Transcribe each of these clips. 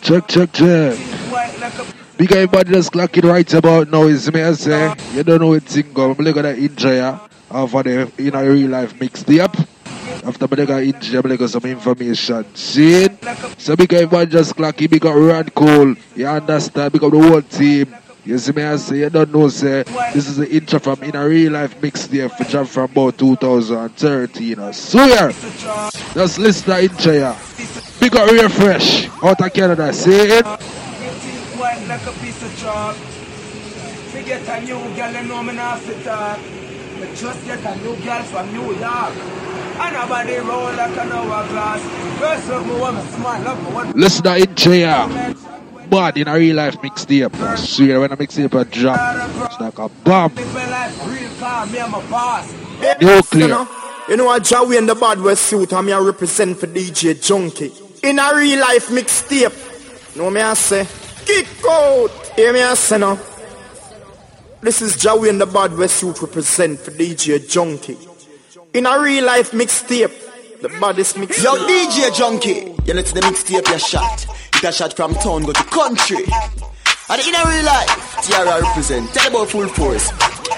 Check. Big everybody that's clocking right about now, is me I say. You don't know what thing go. I'm gonna enjoy for the In a Real Life Mixtape. After I'm gonna enjoy, I'm gonna get some information. See? So big everybody just clocking. Big up Rand Cole. You understand? Big up the whole team. You see me I say. You don't know say. This is the intro from In a Real Life Mixtape, which I'm from about 2013. I swear. Just listen to the intro. Big up Real Fresh out of Canada. See it? Like a piece of chalk. Me get a new girl and no man has to talk. Me just get a new girl from New York. And a body roll like an hourglass. First of all, I'm smart, love one. Listen to it, Jaya. Bad In a Real Life Mixtape. I swear when I mixtape a drop, it's like a bomb. Nuclear. You know, I'm Joey in the bad West suit. I'm here represent for DJ Junky. In a Real Life Mixtape. No me I say. Kick out! Hear me, I say now. This is Joey and the Bad West Youth represent for DJ Junky. In a Real Life Mixtape, the baddest mixtape. Yo, DJ Junky! Yeah, let's the mixtape your shot. It's a shot from town go to country. And In a Real Life, Tiara represent. Tell about full force.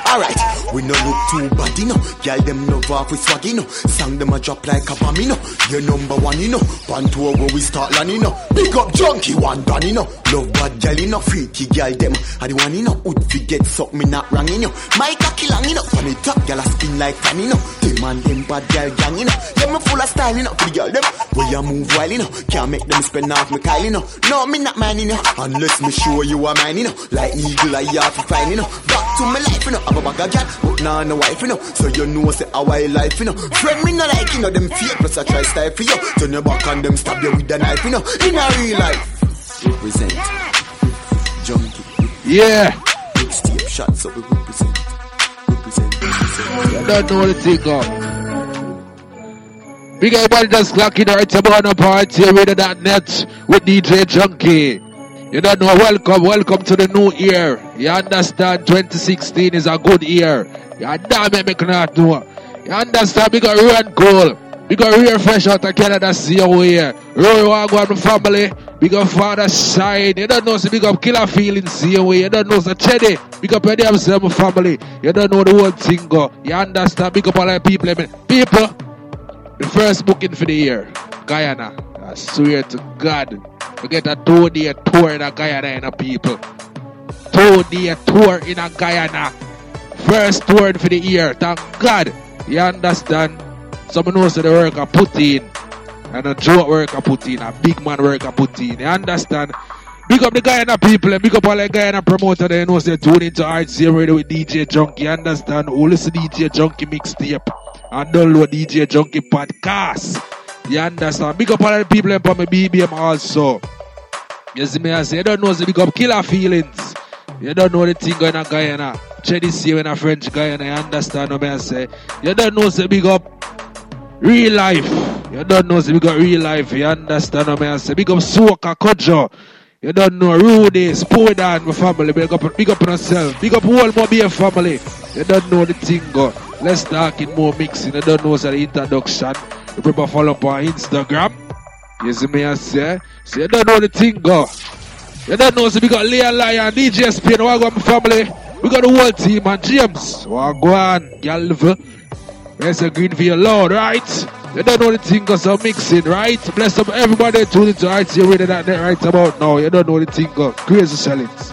Alright, we no look too bad, you know. Girl, them no walk with swag, you know. Sang them a drop like a bomb, you know. You're number one, you know. Pantua where we start land, you know. Pick up Junky, one done, you know. Love bad girl, you know. Freaky girl, them are the one, you know. Would we get something me not wrong, you know. My cocky long, you know. Funny top, girl, a skin like fan, you know. Them and them bad girl gang, you know. Them a full of style, you know. Pretty girl, them where you move while, you know. Can't make them spend half my Kyle, you know. No, me not mine, you know. Unless me sure you are mine, you know. Like eagle, I have to find, you know. Back to my life, you know. I'm a bag of cat, but now no wife, you know. So you know, say, how I life, you know. Friend, me no like, you know, them fake, plus I try style for you. Turn your back on them, stab you with a knife, you know. In a Real Life, represent. Junky. Yeah. Mixtape shots, so we represent. Represent. You don't know the thing, up. Big everybody that's clocking right about the party, radio.net with DJ Junky. You don't know, welcome to the new year. You understand 2016 is a good year. You damn it, me cannot do. You understand, we got Run Cool. We got Real Fresh out of Canada, see you here. Roy Wagwan and family. We got Father Shine. You don't know, so we got Killer Feeling, see you here. You don't know, so Chedi. We got Penny Amsterdam family. You don't know the whole thing go. You understand, we got all the people. People, the first booking for the year, Guyana. I swear to God. We get a 2-day tour in a Guyana, in a people. 2-day tour in a Guyana. First tour for the year. Thank God. You understand? Someone knows the work I put in. And a joke work I put in. A big man work I put in. You understand? Big up the Guyana people. And big up all the Guyana promoters. They know they tune into RTM Radio with DJ Junky. You understand? Who listen to DJ Junky mixtape. And download DJ Junky podcast. You understand? Big up all the people and for my BBM also. You see me, I say, you don't know, so big up Killer Feelings. You don't know the thing going on Guyana. Chedi see when a French Guyana, you understand what I say? You don't know, so big up Real Life. You don't know, so big up Real Life, you understand what I say? Big up Soka, Kojo. You don't know, Rudy, Spodan, my family. Big up yourself. Big up whole Mobile family. You don't know the thing go. Let's talk in more mixing. You don't know, so the introduction. Remember, follow up on Instagram. You see me, I say. So you don't know the thing, go. You don't know, so we got Leah Lion, DJ Spain, Wagwan family. We got the whole team, and James. Wagwan, Galva. There's a Greenville Lord, right? You don't know the thing, go, so mixing, right? Bless up everybody tuning into RTM Radio that net right about now. You don't know the thing, go. Crazy Sellings.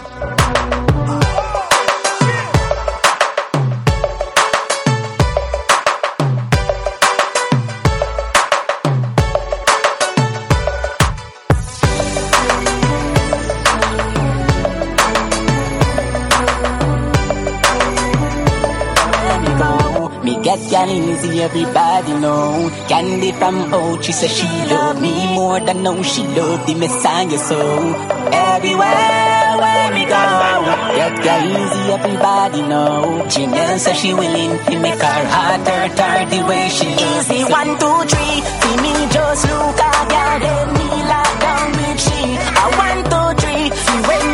That girl easy, everybody know. Candy from old, she says she love me more than now. She love the Messiah, so everywhere where we go, that girl easy, everybody know. Janelle says she willing to make her heart hurt the way she loves. Easy, 1, 2, 3, see me just look at girl, let me lock down with she. A 1, 2, 3, see when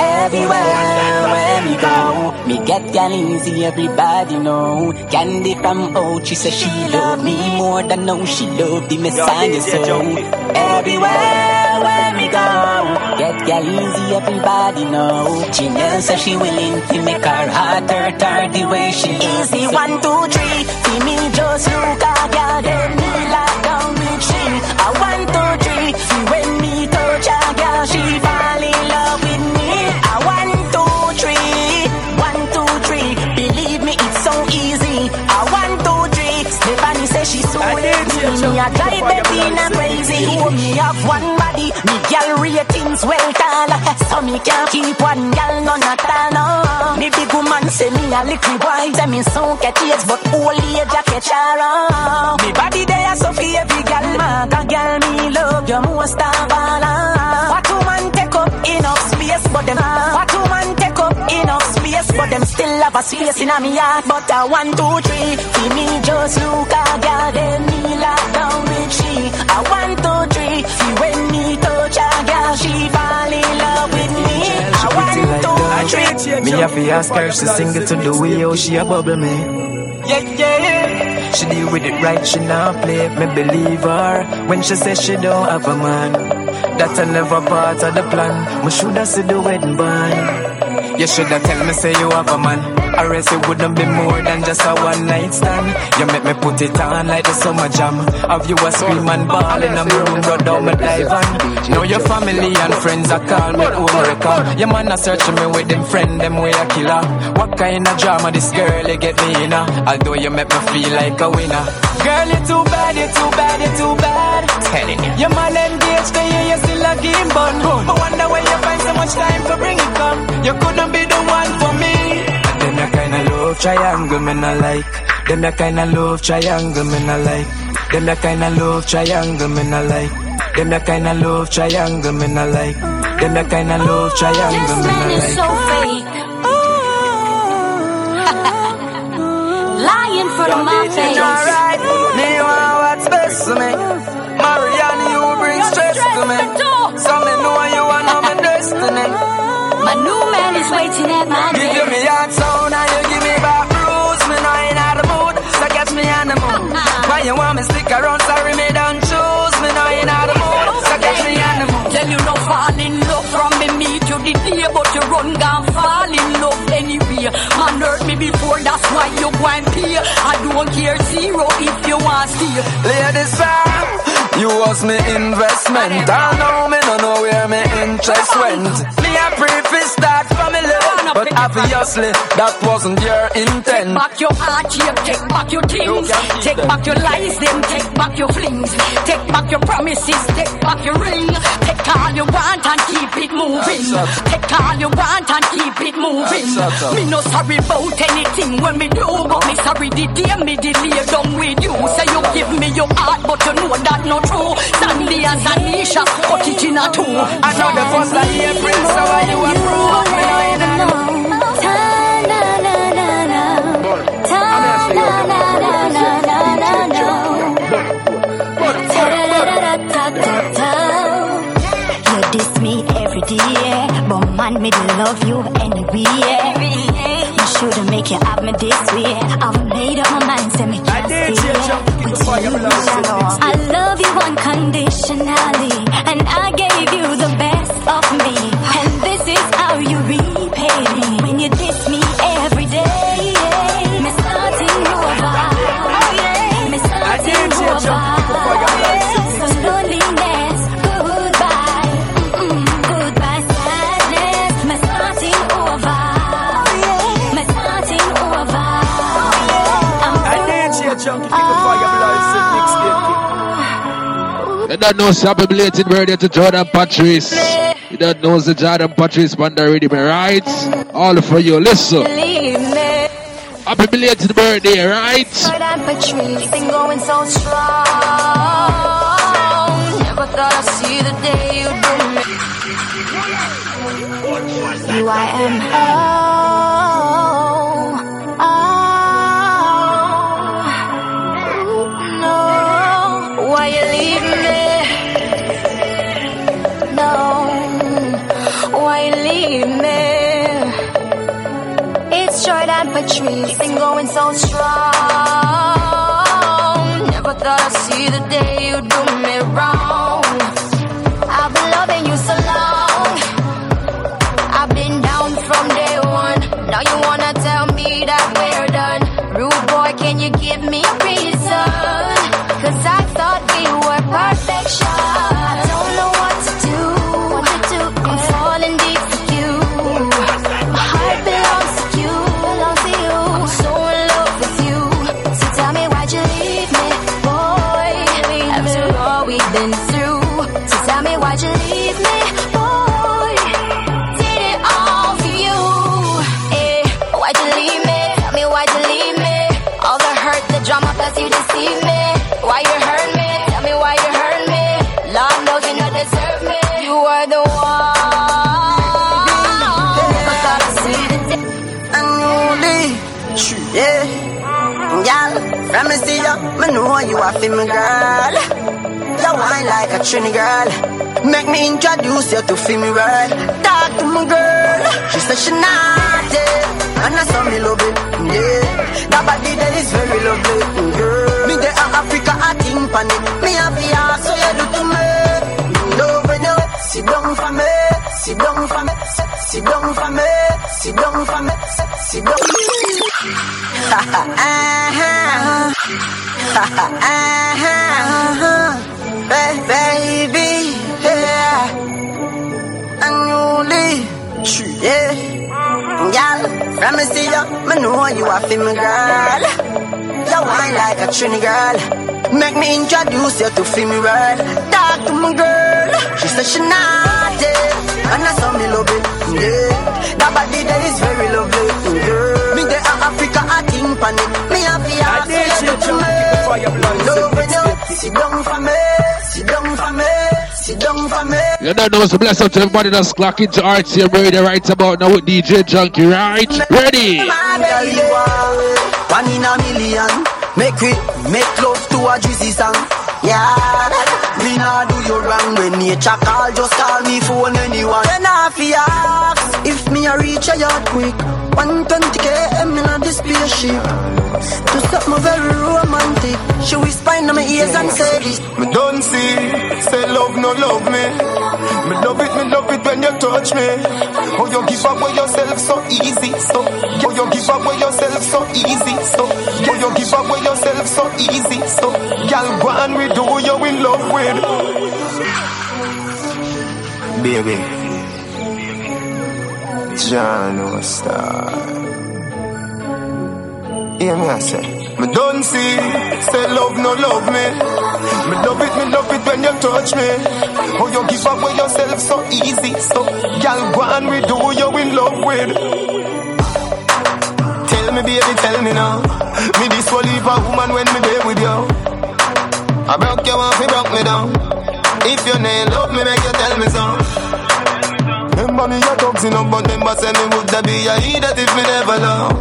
everywhere where we go, me get. and easy, everybody know. Candy from out, she says she love me more than now. She love the Messiah, so everywhere where me go, get gal easy, everybody know. She knows that she willing to make her heart hurt the way she is. Easy, 1, 2, 3, see me just look at gal, let me lie down with she. I 1, 2, 3, see when me touch a gal, she fall in love with me. Me a drive Bettina crazy. Oh, me have one body. Me gal ratings well taller, so me can't keep one gal none at all. No. Me big woman say me a little boy. Say me so catches, but old age a catch around. Me body there so for every gal. Mother gal me love you most of all. What woman take up enough space, but them. What woman take up enough space, but them still have a space in a me heart. But a 1, 2, 3, see me just look a gal them. Lock down with she. I 1, 2, 3. See when me touch a girl, she fall in love with me. I 1, 2, 3. Me have to ask her, she sing it to the way, oh she a bubble me. Yeah, yeah, yeah. She deal with it right, she not play. Me believe her when she says she don't have a man. That's a never part of the plan. Me shoulda see the wedding band. You shoulda tell me say you have a man. Or else it wouldn't be more than just a one night stand. You make me put it on like the summer jam. Have you a scream and ball in a room, bro, down my divan. Now your family and friends are call me Omerica. Your man a searching me with them friend, them way a killer. What kind of drama this girl you get me in a? Although you make me feel like a winner. Girl, you too bad, you too bad, you too bad. Telling you. Your man engaged to you, you still a game bun. I wonder where you find so much time to bring it up. You couldn't be the one for me. Them ya kinda love triangle me na like. Them ya kinda love triangle me na like. Them ya kinda love triangle me na like. Them ya kinda love triangle me na like. Them ya kinda love triangle me na like. This man is so fake. Lying from my face. Alright, me want what's best for me. Marianne, you bring stress to me. So me know you are not my destiny. My new man is waiting at my door. You give me hot sound and you give me back bruise. Me now in the mood, so catch me on the moon. Why you want me stick around? Sorry, me don't choose. Me now in the mood, so catch me on the moon. Tell you no fall in love from me meet you the day, but you run down fall in love anyway. Man hurt me before, that's why you go and pay. I don't care zero if you want to see. Ladies, you was me investment. I know me don't know where me interest went. Me a preface that family, but obviously that wasn't your intent. Take back your heart, take back your things, take back your lies, then take back your flings, take back your promises, take back your ring. Take all you want and keep it moving. Take all you want and keep it moving. Me no sorry about anything when me do, but me sorry the day me delay down with you. Say you give me your heart, but you know that no. Sandy and Zanisha, cut it in a two. I know the first of April, so I do approve. You diss me every day, but man, me love you anyway. Shouldn't make you have me this way. I've made up my mind, say me can't stay with you. I love you unconditionally, and I gave you the best of me. And this is how you repay me when you diss me every day. Me starting over, me starting over. So loneliness, goodbye, goodbye sadness. Me starting over. You don't know so happy belated birthday to Jordan Patrice. You don't know the Jordan Patrice Panda ready me right? All for you, listen. Happy belated birthday, right? Jordan Patrice been going so strong. Never thought I'd see the day you do me. You I am. Oh. Why you leave me? No, why you leave me? It's Jordan. trees, been going so strong. Never thought I'd see the day you do me wrong. I've been loving you so long, I've been down from day one. Now you wanna tell me that we're done. Rude boy, can you give me a reason? Cause I thought we were perfection. You are female girl, you wine like a trini girl. Make me introduce you to female girl. Talk to my girl, she said she naughty, and I saw me love it, yeah. That body there is very lovely, girl. Me there in Africa, I think pan it. Me happy ass, so you do to me. Love when you sit down for me, sit down for me, sit down for me, sit down for me, sit down for me. Baby, yeah, I'm only, yeah, girl, from me see you, I know you are female girl, you wine like a trini girl, make me introduce you to female girl, talk to my girl, she said she naughty, and I saw me love it, yeah, that body there is very lovely, girl. Africa, I think panic. Me have the answer to me. Love when you sit down for me, sit down for me, sit down for me. You don't know, so bless up to everybody that's clocking to RTM Radio right about now with DJ Junky, right? Ready? One in a million. Make love to a juicy song. Yeah, me nah do you wrong. When nature call, just call me phone anyone. Then I ask if me a reach a yard quick. 120km in the spaceship. To stop my very romantic. She whisper in my ears and say this. Me don't see, say love no love me. Me love it when you touch me. Oh, you give away yourself so easy, so. Oh, you give away yourself so easy, so. Oh, you give away yourself so easy, so. Girl, go and we do you in love with. Baby. Jano star. Hear me, I say. Me don't see, say love no love me. Me love it when you touch me. Oh, you give away yourself so easy, so. Girl, go and we do you in love with. Tell me, baby, tell me now. Me this will leave a woman when me there with you. I broke you off, you broke me down. If you ain't love me, make you tell me so. Remember me, your dogs in up, but remember say me would that be a idiot if me never love.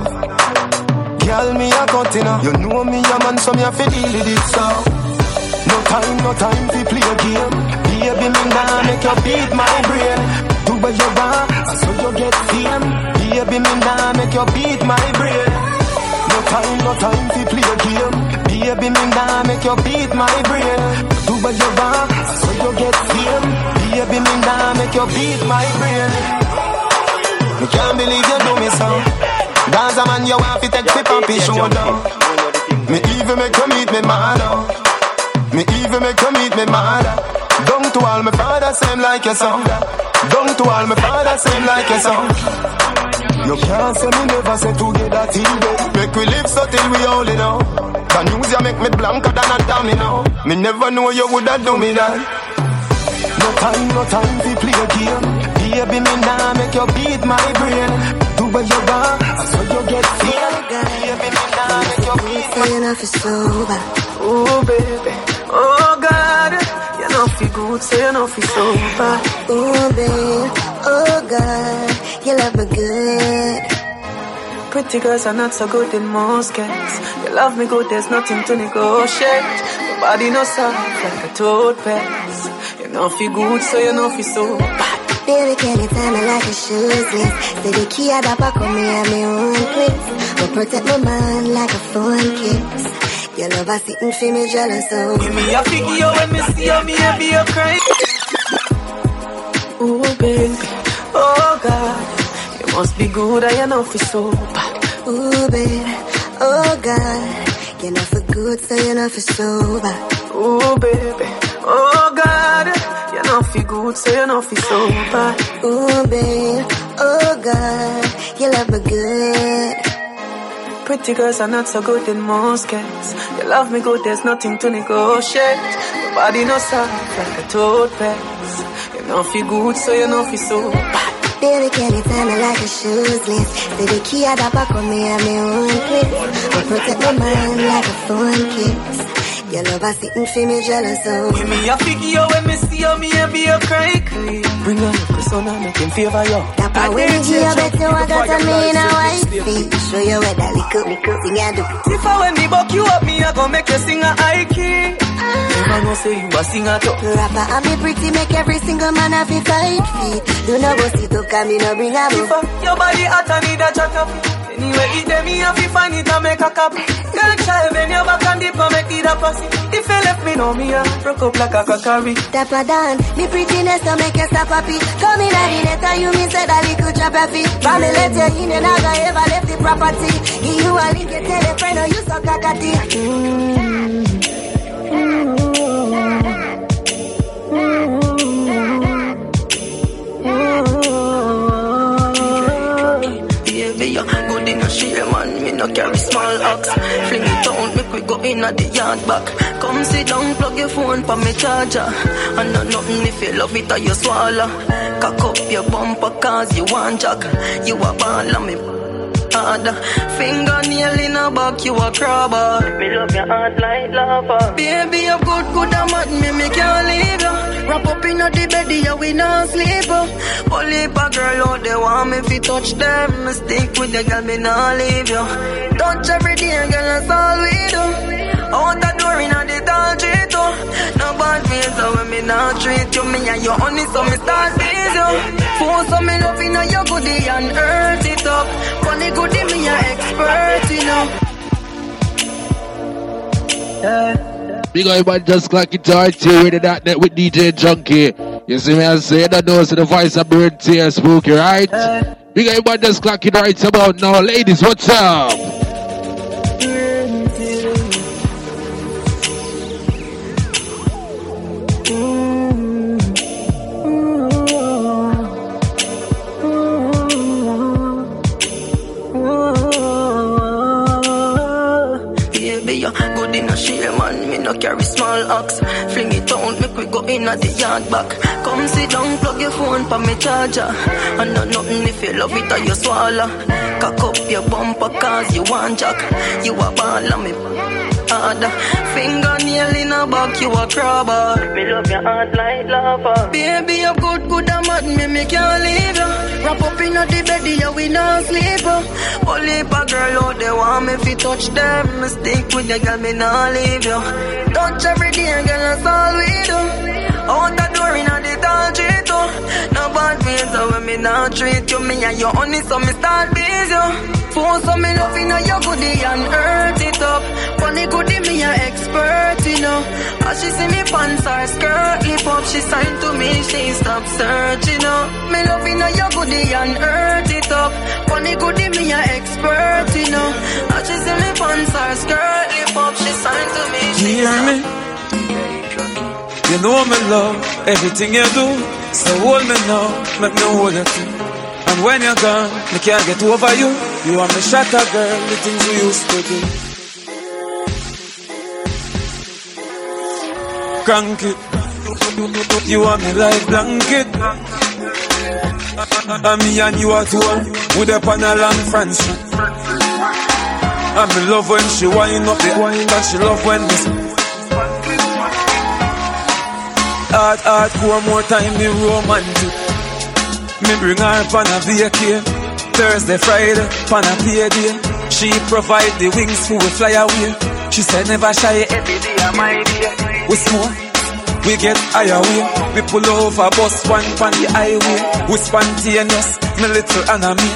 Girl, me a cutting up. You know me a man, so me a feel deal with it, so. No time to play a game. Baby, me nah make you beat my brain. Do what you want, so you get fame. Baby, me nah make you beat my brain. No time to play a game. Baby, me nah make you beat my brain. Do what you want, so you get fame. Baby, me nah make you beat my brain. Me can't believe you do me so. Gaza man, you have to take me puppy shoulder. Me even make you meet me mother. Don't to all my father, same like your son. You can't say me never say together till day. Make we live so till we only know. The news you make me blanker than a domino. Me never know you woulda do me that. No time to play a game. Baby, me nah make you beat my brain. Do what you want, so you get feel. Baby, me nah make you beat my brain. Oh baby, oh God, you know fi good, so you know fi sober. Oh baby, oh God, you love me good. Pretty girls are not so good in most cases. You love me good, there's nothing to negotiate. Your body no soft like a toad pass. You know fi good, so you know fi so bad. Baby, can you tell me like a shoeless? Say the key I got back on me and me own clips. But protect my mind like a phone kiss. Your love I sitting for me jealous so. Give me a figure when me see you, me a be a cry. Ooh, baby, oh God, you must be good, I know for soap. Ooh, baby, oh God, you're not for good, so you're not for sober. Ooh, baby, oh God. You're not feel good, so you're not feel so bad. Ooh, babe, oh God, you love me good. Pretty girls are not so good in most cases. You love me good, there's nothing to negotiate. Your body no soft like a toothpaste. You not feel good, so you not feel so bad. Baby, can you tell me like a shoeless? Say the key I got back on me and me own clip. I protect my mind like a phone kiss. Your love I sitting for me jealous of. Give me a figure when me see you, me a be a crank. Bring on your persona, make him favor you. That's why when you hear better, I got a man a wifey. Show you where that little thing I do. If I when me buck you up, me I gon' make you sing a high key. Never know say you a singer too. Rapper and me pretty make every single man have a fight feet. Do not go sit up, me no bring a move. Your body hot and need a jacket. Anyway, it me have to find it and make a cup. Girl, try when you're back and dip and make it a pussy. If you left me, no, me, I broke up like a cockery. Tap a down, me prettiness to make you stop happy. Come in at the net and you me said a little trapafy. But me let you in and I got ever left the property. Give you a link, you tell a friend or you suck a catty. No carry small axe. Fling it out, make we go in at the yard back. Come sit down, plug your phone for me charger. And not nothing if you love it or you swallow. Cock up your bumper cause you want jack. You a ball and me harder. Fingernail in a back, you a crabber. Me love your heart like lava. Baby, you're good and mad, me make you leave ya. Wrap up in the bed, yeah, we no sleep. Pull up a girl out, they want me if you touch them. I stick with the girl, me no leave you. Touch every day, girl, that's all we do. Out the door, in the country too. No bad feelings, so when me no treat you, me and you honey, so me start please you. Fool, so me love you, your goodie and hurt it up. Funny goodie, me an expert, you know. Yeah. Big guy, man, just clock it to RTM Radio.net with DJ Junky. You see me, I say, that knows the voice of Brent here, spooky, right? Big guy, man, just clock it right about now. Ladies, what's up? Carry small axe, fling it out, make we go in at the yard back. Come sit down, plug your phone for me charger. And not nothing if you love it or you swallow. Cock up your bumper cause you want jack. You a ball and me harder. Fingernail in a back, you a crabber. Me love your heart like lava. Baby, you're good and mad, me make you leave ya. Wrap up in the bed, yeah, we no sleep. Pull up a girl out, they want me if you touch them. Stick with the girl, me no leave you. Touch every day, girl, that's all we do. Out the door, in the country too. No bad feelings, so when me no treat you, me and you honey, so me start busy. Phone, so me love you, know your goodie and hurt it up. Funny goodie, me an expert, you know. As she see me pants are skirt, lip up, she signed to me, she stop searching, you know. Me love you, know your goodie and hurt it up. Funny goodie, me an expert, you know. As she see me pants are skirt, lip up, she signed to me, she hear me? You know me love, everything you do. So hold me now, make me hold you too. And when you're gone, me can't get over you. You are my shatter girl, the things you used to do. Crank it, you are my life blanket. And me and you at one, with up on a long friendship. And me love when she wind up the wine, and she love when me hard, one more time, me romantic. Me bring her pan a vacay, Thursday, Friday, pan a payday. She provide the wings for we fly away. She said never shy every day of my day. We smoke, We get higher way. We pull over bus one on the highway. We spontaneous, my little Anna me.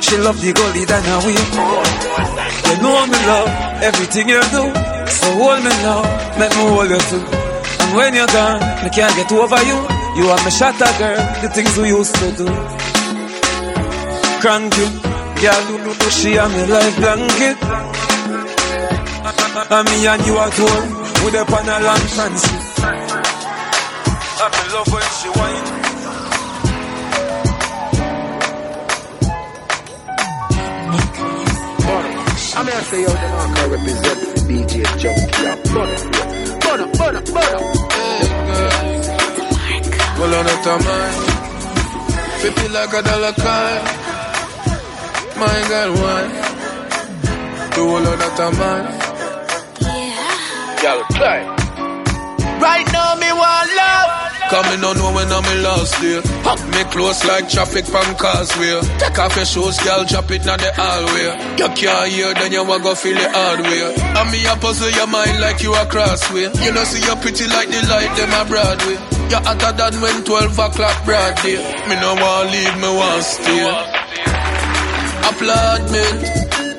She love the gully than a way. You know me love everything you do. So hold me now, let me hold you too. And when you're gone, me can't get over you. You are my shatter girl, the things we used to do. Cranky, girl, she and me like blanket. And me and you at home, with a pan a long fancy. I'm in love when she whine. I'm here to say yo, the mark I represent DJ Junky. Butter. Well on it a mine. 50 like a dollar kind. My girl wine. Do all of that a mine. Y'all climb. Right now me want love. Come in on when I'm in last day. Hop me close like traffic from causeway. Take off your shoes, girl, drop it down the hallway. You can't hear, then you will go feel it hard way. And me a puzzle your mind like you a crossway. You know see you pretty like the light, them a Broadway. You're hotter than when 12 o'clock broad day. Me no want leave, me want stay. Applaud me.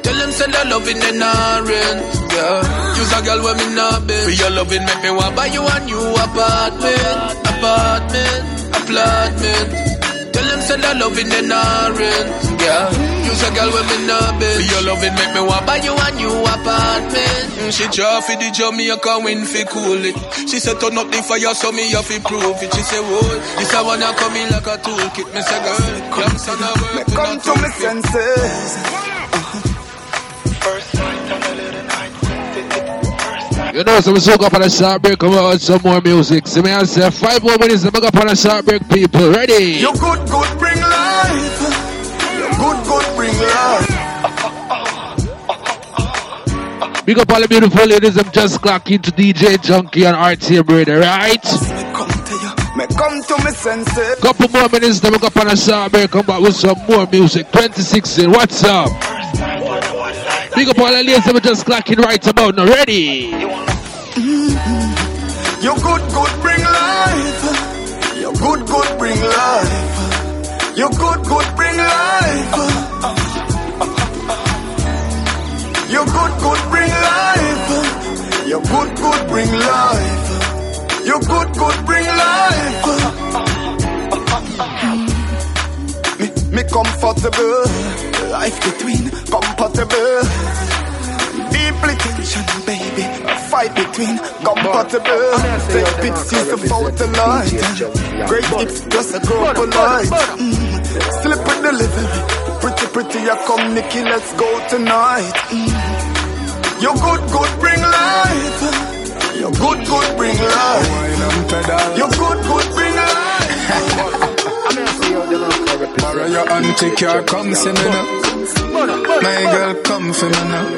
Tell them say the loving and orange, yeah. Choose a girl where me not been. For your loving make me want buy you a new apartment. Tell them say the loving and orange, yeah. Choose a girl where me not been. For your loving make me want buy you a new apartment. She try for the job, me a can win for cool it. She said turn up the fire so me a fi prove it. She say whoa, this a wanna come in like a toolkit. Me say girl, come to me senses. You know, so we should go for a short break. Come on, some more music. See me and say 5 more minutes to go up on a short break, people. Ready? You good, bring life. You good, bring life. Big up all the beautiful ladies. I'm just clocking into DJ Junky and RTM Radio, right? Come to me senses. Couple more minutes to go up on a short break. Come back with some more music. 2016, what's up? Big up all the ladies. I'm just clocking right about now. Ready? You good, bring life. You good, bring life. You good, bring life. You good, bring life. You good, bring life. You good, bring life. Me comfortable. Life between compatible. Deeply tension, baby. A fight between compatible. The bits is about a light. Great hips plus a couple light. Slip with delivery. Pretty, I come, Nikki. Let's go tonight. You good, bring life. You good, bring life. You good, bring life. Borrow your auntie car, come see me now. My girl, come for me now.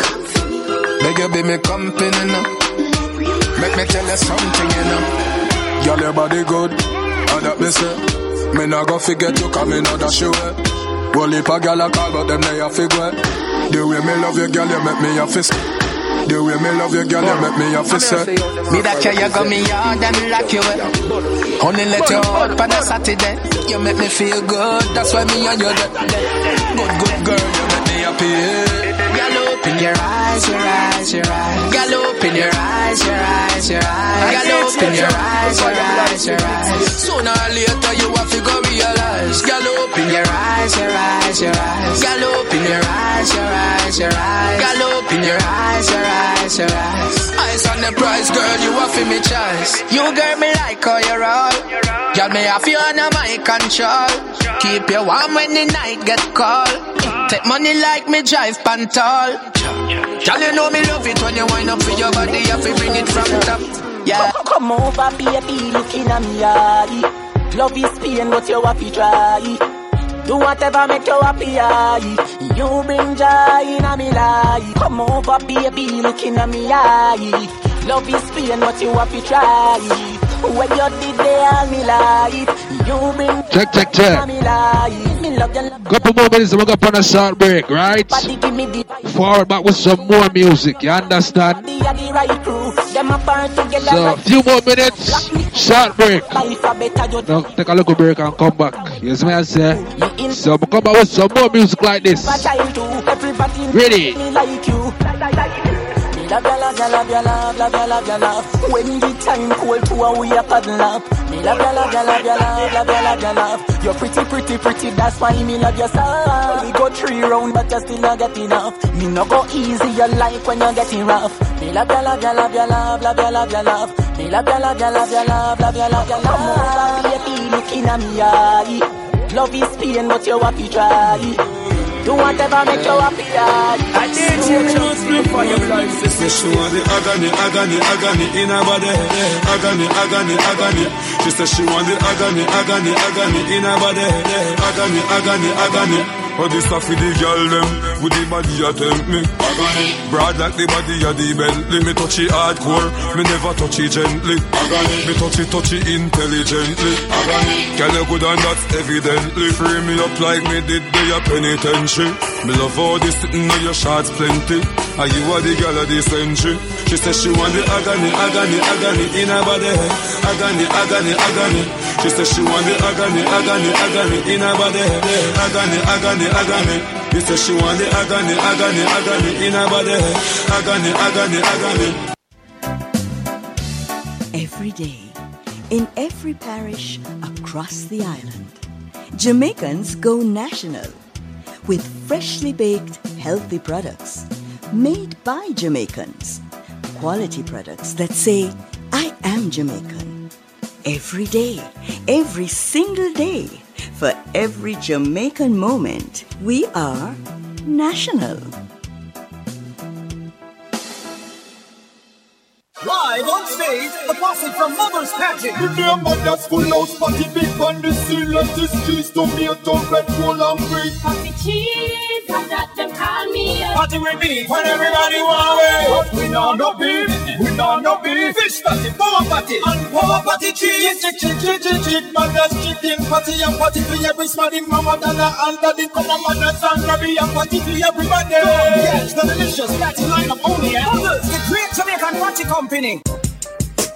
Make you be me company, you know. Make me tell you something, you know. Girl, your body good, and that me say. Me not go forget you, cause me know that she wet. Well, if a girl I call, but them they have to go. The way me love you, girl, you make me a fist. The way me love you, girl, you make me a fist. Me that care you got me hard and me like you wet. Only let you out on a Saturday. You make me feel good, that's why me and you get. Good girl, you make me happy. Open your eyes, your eyes, your eyes. Girl, open your eyes, your eyes, your eyes. Girl, open your eyes, your eyes, your eyes. Sooner or later you have to go realize. Girl, open your eyes, your eyes, your eyes. Girl, open your eyes, your eyes, your eyes. Girl, open your eyes, your eyes, your eyes. Eyes on the prize, girl, you have to me choice. You girl me like how you roll. Girl, me have you under my control. Keep you warm when the night get cold. Take money like me drive pantall. Y'all you know me love it when you wind up for your body. You fi bring it from top. Yeah. Come over baby, looking at me eye. Love is pain but you happy try. Do whatever make you happy eye. You bring joy in a me life. Come over baby, looking at me eye. Love is pain but you happy try. When you did there all me life. You bring joy in a me life. Couple more minutes and we're going to put on a short break, right? Forward back with some more music, you understand? So, a few more minutes, short break. Now, take a little break and come back. Yes, man, sir. So, we'll come back with some more music like this. Ready? Love ya, love ya, love ya, love, love ya, love ya, love. When the time cold to a we a paddle up. Me love ya, love ya, love ya, love, love ya, love ya, love. You're pretty, pretty, pretty, that's why me love yourself. We go 3 rounds, but you still not get enough. Me no go easy, you like when you're getting rough. Me love ya, love ya, love ya, love, love ya, love ya, love. Me love ya, love ya, love ya, love, love ya, love ya, love. Come over, baby, look in me eye. Love is pain, but you happy try. Do whatever make you happy, I did you just for your life. This is she want the agony, agony, agony in her body. Agony, agony, agony. She said she want the agony, agony, agony in her body. Agony, agony, agony. All this stuff with the girl them, with the body you tempt me. Agony. Broad like the body of the Bentley. Me touch it hardcore, me never touch it gently. Agony. Me touch it intelligently. Agony. Girl you good and that's evidently. Free me up like me did the penitentiary. Me love all this sitting on your shots plenty. And you are the girl of the century. She says she want the agony, agony, agony in her body. Agony, agony, agony. She says she want the agony, agony, agony in her body. Agony, agony, agony. She says she want the agony, agony, agony in her body. Agony, agony, agony. Every day, in every parish across the island, Jamaicans go national with freshly baked, healthy products made by Jamaicans. Quality products that say, I am Jamaican. Every day, every single day, for every Jamaican moment, we are national. Live on stage, the posse from Mother's Magic. Remember that's full house party big on the sea. Let this cheese, tomato, Red Bull and Grey. Party cheese, and that them call me. Party with beef, when everybody want it. But we know no beef, we know no beef. Fish party, power party, and power party cheese. Chick, chick, chick, chick, chick, mother's chicken party. And party to every smarty mama, dada, and daddy. Come on, mother's and grabby, and party to everybody. Oh, yes, the delicious, that's line up only. And others, the great Jamaican party come.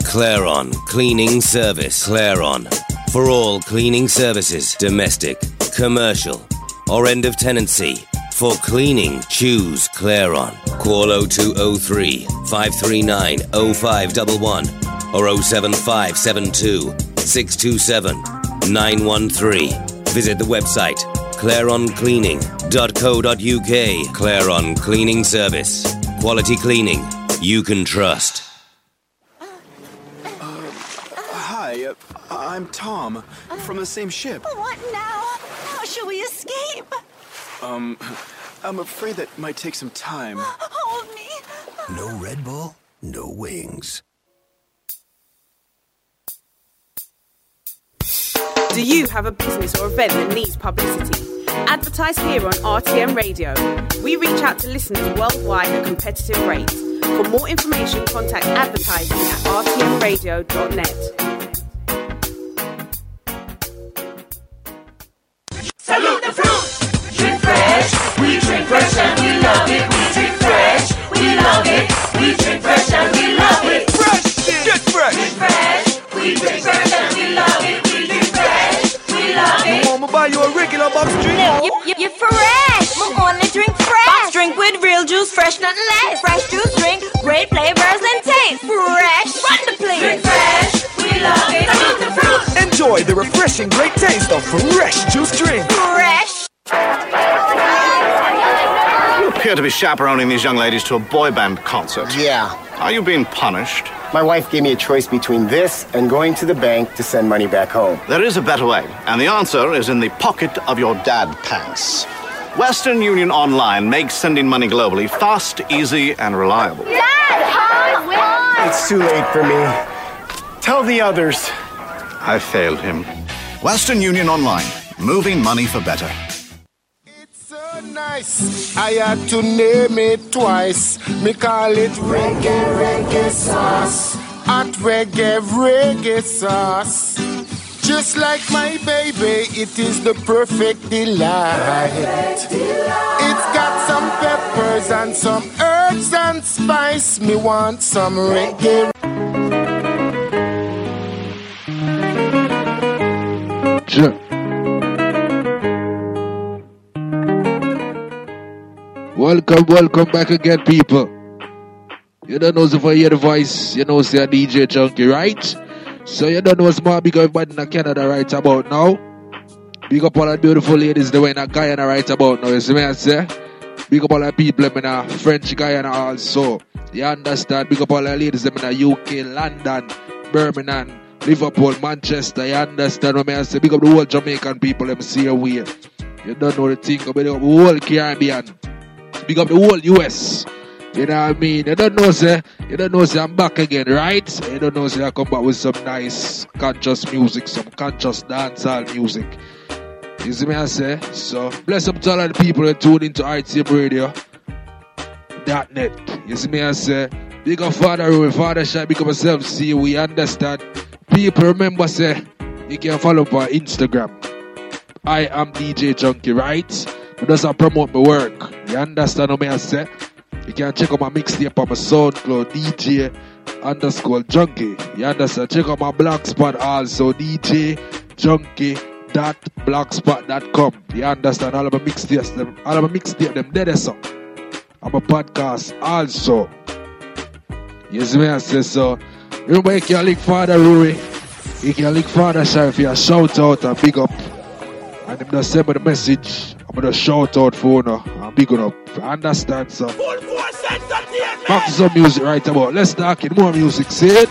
Claron Cleaning Service. Claron. For all cleaning services, domestic, commercial, or end of tenancy. For cleaning, choose Claron. Call 0203 539 0511 or 07572 627 913. Visit the website claroncleaning.co.uk. Claron Cleaning Service. Quality cleaning you can trust. I'm Tom, from the same ship. What now? How shall we escape? I'm afraid that might take some time. Hold me. No Red Bull, no wings. Do you have a business or event that needs publicity? Advertise here on RTM Radio. We reach out to listeners worldwide at competitive rates. For more information, contact advertising at rtmradio.net. Salute the fruit! Drink fresh, we drink fresh and we love it. We drink fresh, we love it. We drink fresh and we love it. Fresh, get fresh! Drink fresh, we drink fresh and we love it. We drink fresh, we love it. Mama, buy you a regular box drink. You're fresh! We only drink fresh! Box drink with real juice, fresh nothing less. Fresh juice drink, great flavors and taste. Fresh, run the place. Drink fresh, we love it. Salute the fruit! Enjoy the refreshing great taste of fresh juice drink. Fresh! You appear to be chaperoning these young ladies to a boy band concert. Yeah. Are you being punished? My wife gave me a choice between this and going to the bank to send money back home. There is a better way, and the answer is in the pocket of your dad pants. Western Union Online makes sending money globally fast, easy, and reliable. Dad, come on! It's too late for me. Tell the others. I failed him. Western Union Online. Moving money for better. It's so nice. I had to name it twice. Me call it Reggae Reggae Sauce. At Reggae Reggae Sauce. J Just like my baby, it is the perfect delight. It's got some peppers and some herbs and spice. Me want some reggae. Welcome back again, people. You don't know if I hear the voice, you know say a DJ Junky, right? So you don't know what's more big everybody in Canada right about now. Big up all the beautiful ladies the way in Guyana right about now, you see me I say? Big up all the people in a French Guyana also. You understand? Big up all the ladies them in the UK, London, Birmingham, Liverpool, Manchester, you understand what I say? Big up the whole Jamaican people them see your way. You don't know the thing, but big up the whole Caribbean. Big up the whole US. You know what I mean? You don't know, say I'm back again, right? You don't know, say I come back with some nice conscious music, some conscious dancehall music. You see me, I say? So, bless up to all of the people that tune into RTM Radio.net. You see me, I say? Big up Father Roy, Father Shine, big up myself, see, we understand. People, remember, say, you can follow up on Instagram. I am DJ Junky, right? But that's how I promote my work. You understand what I say? You can check out my mixtape on my SoundCloud, DJ_Junky. You understand? Check out my blogspot also, DJJunky.blogspot.com. You understand? All of my mixtapes, them dead as song. I'm a podcast also. You see me, I say so. Remember, you can link Father Rory. You can link Father Shai for your shout out and big up. And if they send me the message, I'm going to shout out for you and big up. Understand, sir? Back to some music right about. Let's talk it. More music, see it?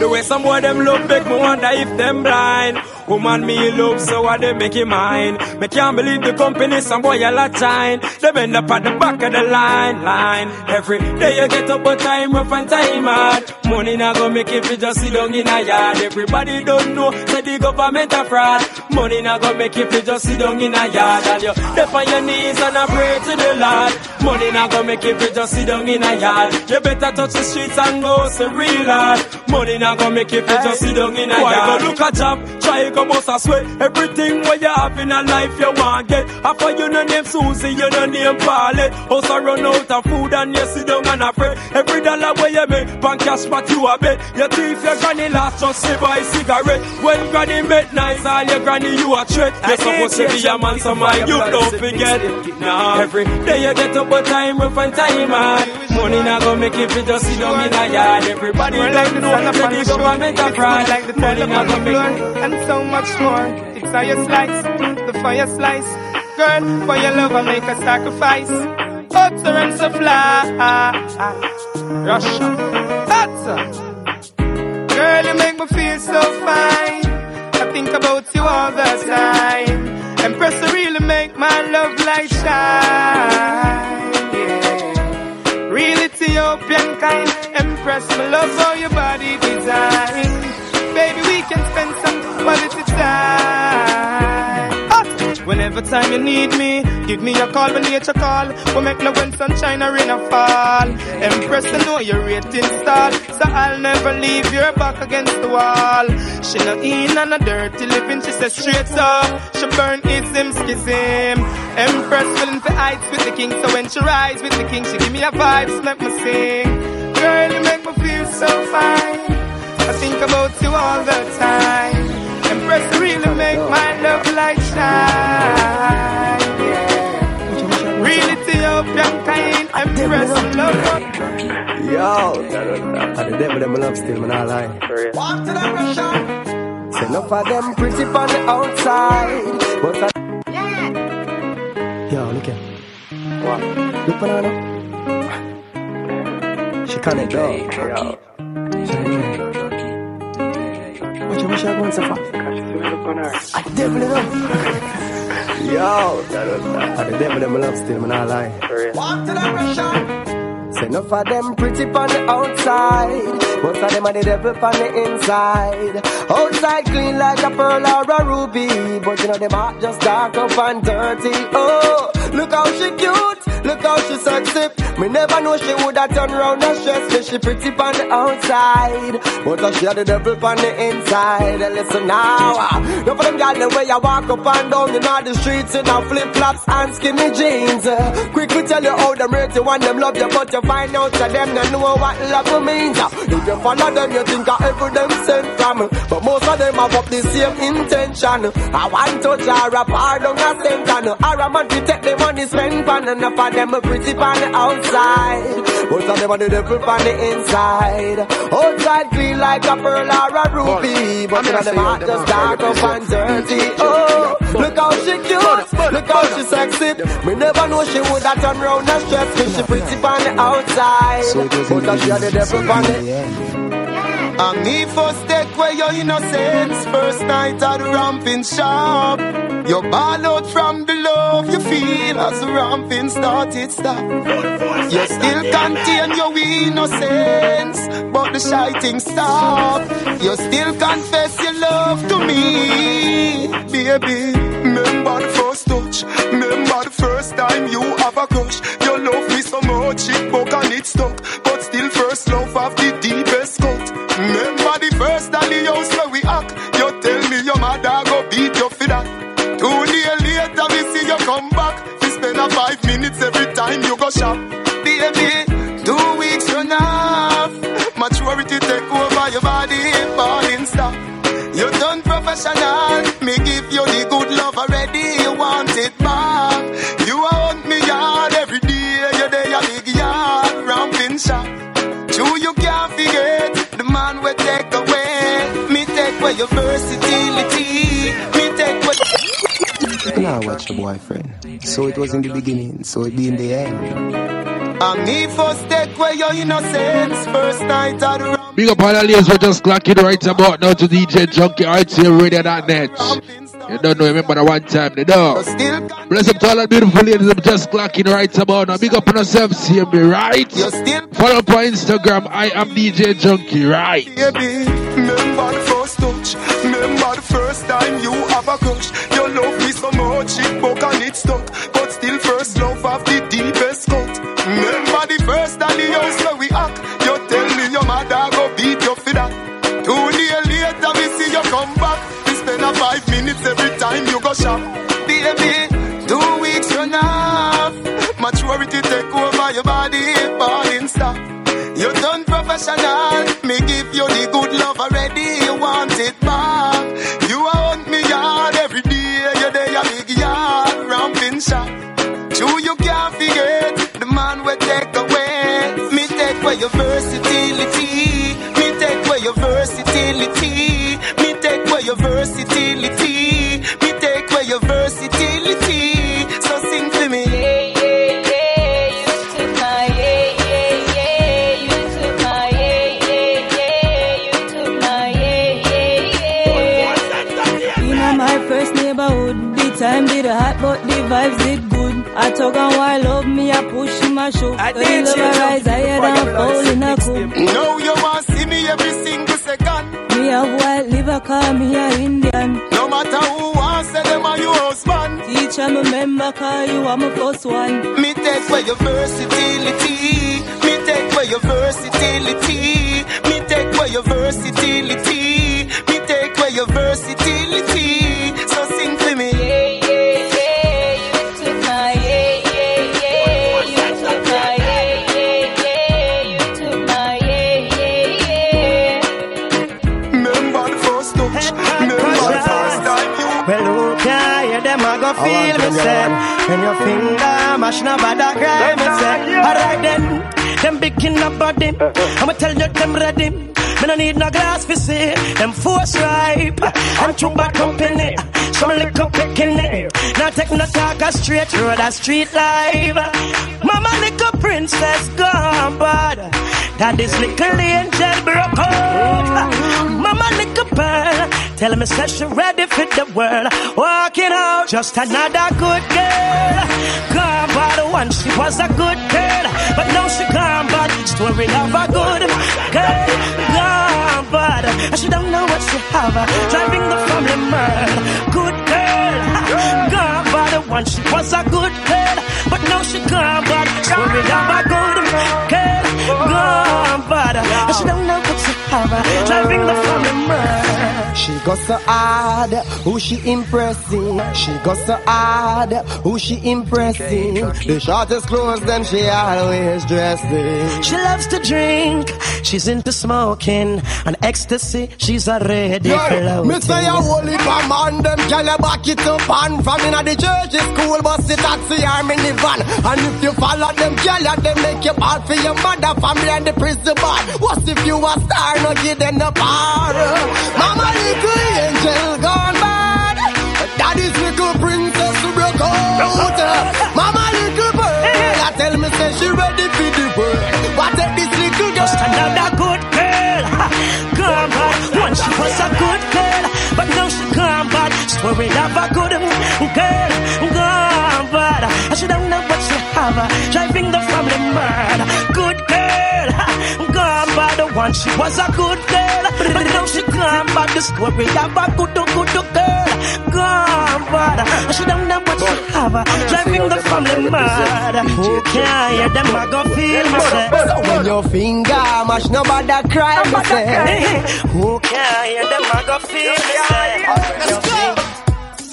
The way some boy them love make me wonder if them blind. Woman me love so I they make it mine. Me can't believe the company some boy a lot time. They bend up at the back of the line. Every day you get up on time, rough and time hard. Money not gonna make it if you just sit down in a yard. Everybody don't know that the government a fraud. Money not gonna make it if you just sit down in a yard. And you dip on your knees and I pray to the Lord. Money not gonna make it if you just sit down in a yard. You better touch the streets and go so real hard. Money not gonna make it if you just sit down in a yard. Go look a job, try go bust a sweat. Everything what you have in a life you want get. After you no name Susie, you no name Paulette. Also run out of food and you sit down and afraid. Every dollar where you make, bank cash back you a bet. You thief your granny last just to buy a cigarette. When granny make nice, all your granny you a threat. You're supposed to be a man, so mind you don't forget. Now every day you get up on time, rough and time hard. Money not gonna make it if you just sit down in a yard. Everybody don't know that the government a fraud. Money not gonna make it. So much more, it's how you slice, the fire slice. Girl, for your love I make a sacrifice. Utterance of life, Russia, utter. Girl, you make me feel so fine. I think about you all the time. Empress, you really make my love light shine. Yeah. Real Ethiopian kind. Empress, my love how your body design. Baby, we can spend some quality time. Oh. Whenever time you need me, give me a call when nature call. We'll make love when sunshine or rain or fall. Empress, I know your rating stall, so I'll never leave your back against the wall. She no in on a dirty living, she says straight up. She burn ism, schism. Empress willing for heights with the king, so when she rise with the king, she give me a vibe, let me sing. Girl, you make me feel so fine. I think about you all the time. Empress really make my love light shine. Yeah. Really Ethiopian kind. Empress love. Yo, at the devil them love still, man, I lie. Walk to the Russian. Say enough of them pretty on the outside, but I... Yeah. Yo, look here. What? Look at her. She can't do. What you wish I want so far? I definitely love. Yo, I the devil them love still, man, I lie. Walk to the Russian. Send enough of them pretty on the outside, most of them are the devil on the inside. Outside clean like a pearl or a ruby, but you know them are just dark up and dirty. Oh, look how she cute, look how she sexy. Me never know she would have turned round and stressed. She pretty on the outside, but she had the devil on the inside. And listen now, no for them gal the way I walk up and down in all the streets in our flip flops and skinny jeans. Quickly tell you how them rate you and them love you, but you find out that them don't know what love means. If you follow them, you think I every them sent from, but most of them have up the same intention. I want to try a pardon a sentence. I want to take the money spent on, and enough of them are pretty on the outside, most of them are the devil on the inside. Outside clean like a pearl or a ruby, but you know them are just dark up and dirty. Oh, look how she cute, look how she sexy. Me never know she would have turned round and stressed, cause she pretty on the outside, but she had the devil on the inside. And me first take away your innocence, first night at the ramping shop. You ball out from the love you feel as the ramping started stop. You still contain your innocence, but the shiting stop. You still confess your love to me, baby. Remember the first touch, remember the first time you have a crush. You love me so much, it broke and it stuck, but still first love of the deepest cut. Remember the first alley house where we act. You tell me your mother go beat you for that. 2 days later we see you come back. We spend a 5 minutes every time you go shop. Baby, 2 weeks run off. Maturity take over your body, falling stop. You done professional. Me give you the good love already. You want it back. You want me yard every day. You're there a big yard ramping shop. True you can't forget. Man will take away, me take away your versatility, me take away. You can now watch your boyfriend. So it was in the beginning, so it be in the end. And me first take away your innocence, first night at the big up all the ladies who just clocking right about now to DJ Junky, RTM Radio.net. You don't know, remember the one time they know. Bless up to all the beautiful ladies who just clocking right about now. Big up on yourselves, hear me, right? Follow up on Instagram, I am DJ Junky, right? Remember the first touch, remember the first time you have a crush. You love me so much, it broke and it stuck, but still first love of the deepest cut. Remember the first time you used to react. Your mother go beat your feet up. 2 days later we see you come back. We spend a 5 minutes every time you go shop. Baby, 2 weeks run off. Maturity take over your body, falling stop. You done professional. Me give you the good love already. You want it back. You want me yard every day. You're there a big yard ramping shop. True you can't forget. The man will take away. Me take away your versatility. Your versatility, me take away your versatility. So sing for me. Yeah, yeah, yeah, you took my, yeah, yeah, yeah, you took my, yeah, yeah, yeah, you took my, yeah, yeah, yeah. In my first neighborhood, the time did hot, but the vibes did good. I talk on why love me, I push in my shoe. I did love rise higher than fall in a coop. No, you want see me every single second. Me a white liver, call me a Indian. No matter who I say them are your husband. Teacher, me member, call you I'm a first one. Me take away your versatility. Me take away your versatility. Me take away your versatility. Me take away your versatility. So sing for me. Yeah. Feel me say, when your finger mash no bother cry me say. Alright then, them picking up body. I'ma tell you them ready. Me no need no glass for see. Them force ripe. I'm too bad company. Some little picking it. Now take no talk a straight road a street life. Mama little princess gone bad. That is little angel broke out. Mama little pearl. Tell me said she ready for the world. Walking out, just another good girl. Gone by the one, she was a good girl. But now she gone bad, story of a good girl. Gone bad, and she don't know what she have. Driving the family mad. Good girl, gone by the one, she was a good girl. But now she gone bad, story of a good girl. Gone bad, and she don't know what she have. Driving the family mad. She got so hard, who she impressing? She got so hard, who she impressing? The shortest clothes, them she always dressing. She loves to drink, she's into smoking and ecstasy, she's already floating. Me say a holy man, them gyal a back it up and from inna the church, school bus, the taxi or minivan. And if you follow them gyal, they make you bad for your mother, family and the prison band. What if you a star, no give them no power? Mama. Little angel gone bad. Daddy's little princess to broke out. Mama little bird, I tell me say she ready for the world. But take this little girl. Just another good girl. Gone bad. Once she was a good girl, but now she gone bad. Story of a good girl. Gone bad. And she don't know what she have. Driving the family mad. Good girl. Gone bad. Once she was a good girl, but now she gone bad. The story of a good girl, gone bad. She don't know what she have, driving the family mad. Who can hear them? I go feel myself. When your finger mash, nobody cry myself. Who can hear them? I go feel myself.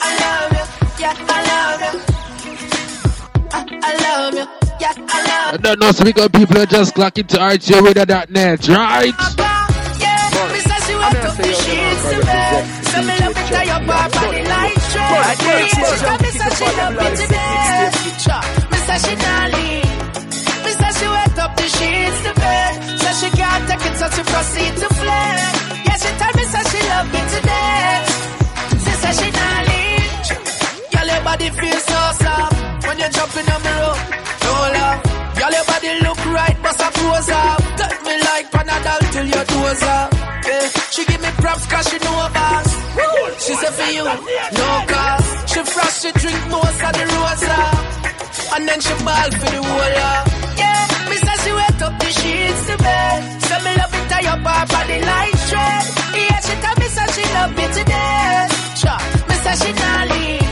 I love you, yeah, I love you. I love you. Yeah, I don't know, speak up people, just clock into RTMRadio.net, right? Y'all your body look right, but I pose up. Cut me like Panadol till your toes up. Yeah. She give me props cause she know about. She said for you, no cause. She fresh, she drink most of the rosa. And then she ball for the whole up. Yeah, me say she wet up the sheets to bed. So me love it tie up her body like shred. Yeah, she tell me say she love me today. Sure. Me say she not leave.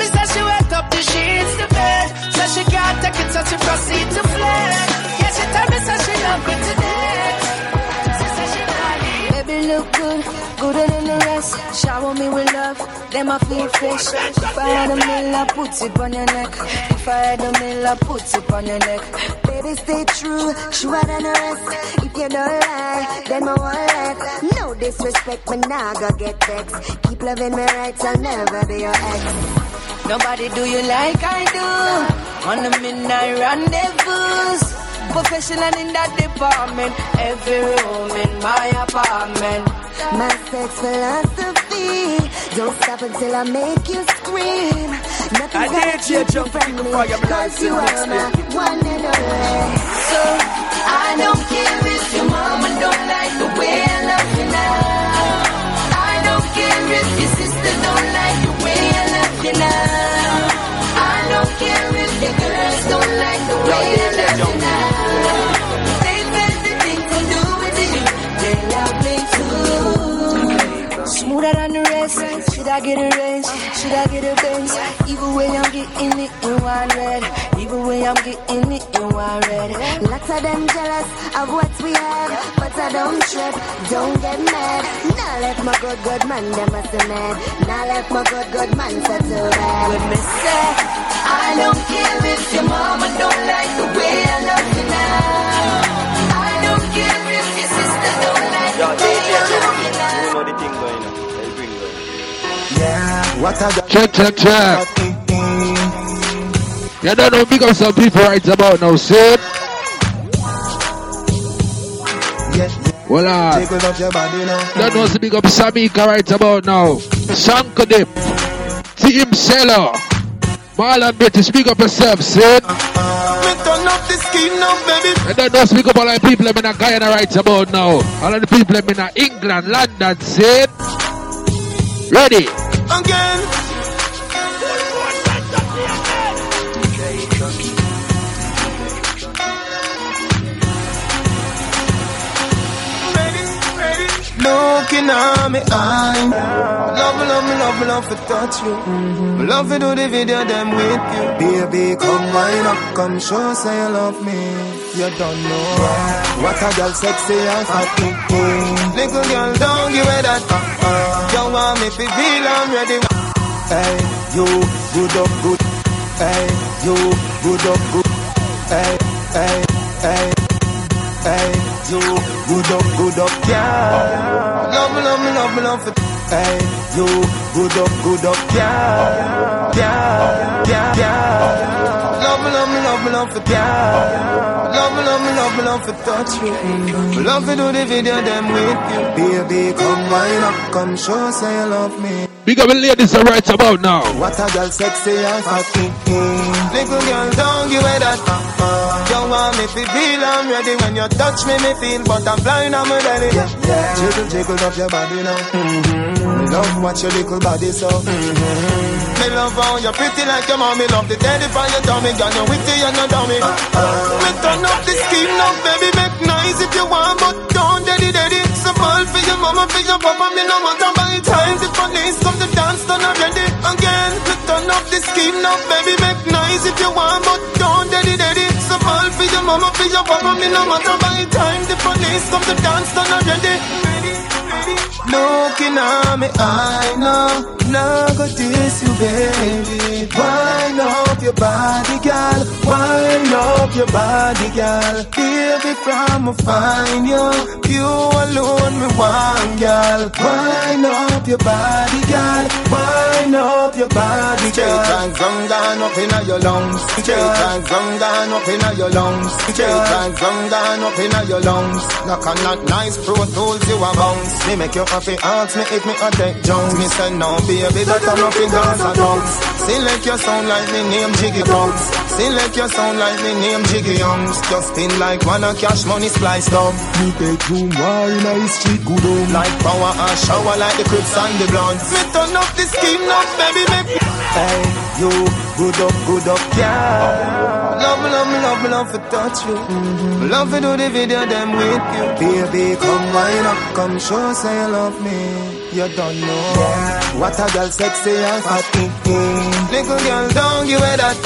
Me say she wet up the sheets to bed. She can't take it so she proceed to flare. Yeah, she tell me so she love me today. She said she not leave. Baby look good, gooder than the rest. Shower me with love, then I feel fresh. If I had a mill, I put it on your neck. If I had a mill, I put it on your neck. Baby stay true, sure than the rest. If you don't lie, then I won't lie. No disrespect, but now I gotta get vexed. Keep loving me right, I'll never be your ex. Nobody do you like I do. On the midnight rendezvous. Professional in that department. Every room in my apartment. My sex philosophy. Don't stop until I make you scream. Nothing can keep you from me. Cause you are my one and only. So, I don't care if your mama don't like the way I love you now. I don't care if your sister don't like the way I love you now. Should I get a raise? Should I get a base? Either way I'm getting it in one red. Either way I'm getting it in one red. Lots of them jealous of what we have, but I don't trip, don't get mad. Now let my good man them as a man. Now let my good man settle bad. Good mistake. I don't care if your mama don't like the way I love you now. I don't care if your sister don't like the way I love you now. You know the thing going on. Check. You don't know, pick up some people right about now, sit. Well, don't know to pick up Samika right about now. Sankodip, Team Seller, Marlon Betty, speak up yourself, sit. I don't know, speak up all the people in Guyana right about now. All of the people in England, London, sit. Ready? Again. Looking at me, I love, love, love, love to touch you. Mm-hmm. Love to do the video them with you. Baby, come wind up, come show, say you love me. You don't know what a girl sexy and hot. Little girl, don't give it that. You want me to feel I'm ready. Hey, you good up, good. Hey, you good up, good. Hey, hey, hey, hey. You good up, yeah. Love, love, love, love. Hey, you good up, yeah, yeah, yeah, yeah. Love, love, love, love, yeah. Love, love, love, love, touch you. Love to do the video them with you. Baby, come wind up, come show, say you love me. Big up the ladies are right about now. What a girl sexy and hot. Little girl, don't give it that. You want me to feel I'm ready. When you touch me, me feel, but I'm blind, I'm ready. Yeah, yeah. Jiggle, jiggle up your body now. Mm-hmm. Love what your little body so. Mm-hmm. Me love how you're pretty like your mommy. Love the daddy for your dummy. Girl, you're witty and you're dummy. Me turn up the scheme now, baby. Make noise if you want, but don't daddy, daddy. So fall for your mama, for your papa. Me no want to buy times if I need some. The dance done already again. You turn off the scheme now, baby. Make noise if you want, but don't daddy daddy. So fall for your mama, for your papa. Me no matter by time. The police come to dance done already. Looking at me, I know. Now go this you, baby. Wind up your body, girl. Wind up your body, girl. Baby, from a find you. You alone, me one, girl. Wind up your body, girl. Wind up your body, girl. Straight and down up in your lungs. Straight and down up in your lungs. Straight and down up in your lungs. Knock on that nice pro tools you are bounce. Me make you happy, ask me if me a take Jones. Me say no, baby, but I'm up in dance and dogs. Select your sound like me name Jiggy Dogs. Select your sound like me name Jiggy Youngs. Just spin like one of Cash Money Splice Dog. Me bedroom wine, I street good old. Like power and shower like the Crips and the Blondes. Turn up the scheme now, baby, baby. Hey, you, good up, yeah. Love, love, love, love to touch you. Mm-hmm. Love to do the video them with you. Baby, come wind up, come show, say you love me. You don't know what a girl sexy and hot. Little girl, don't give it that.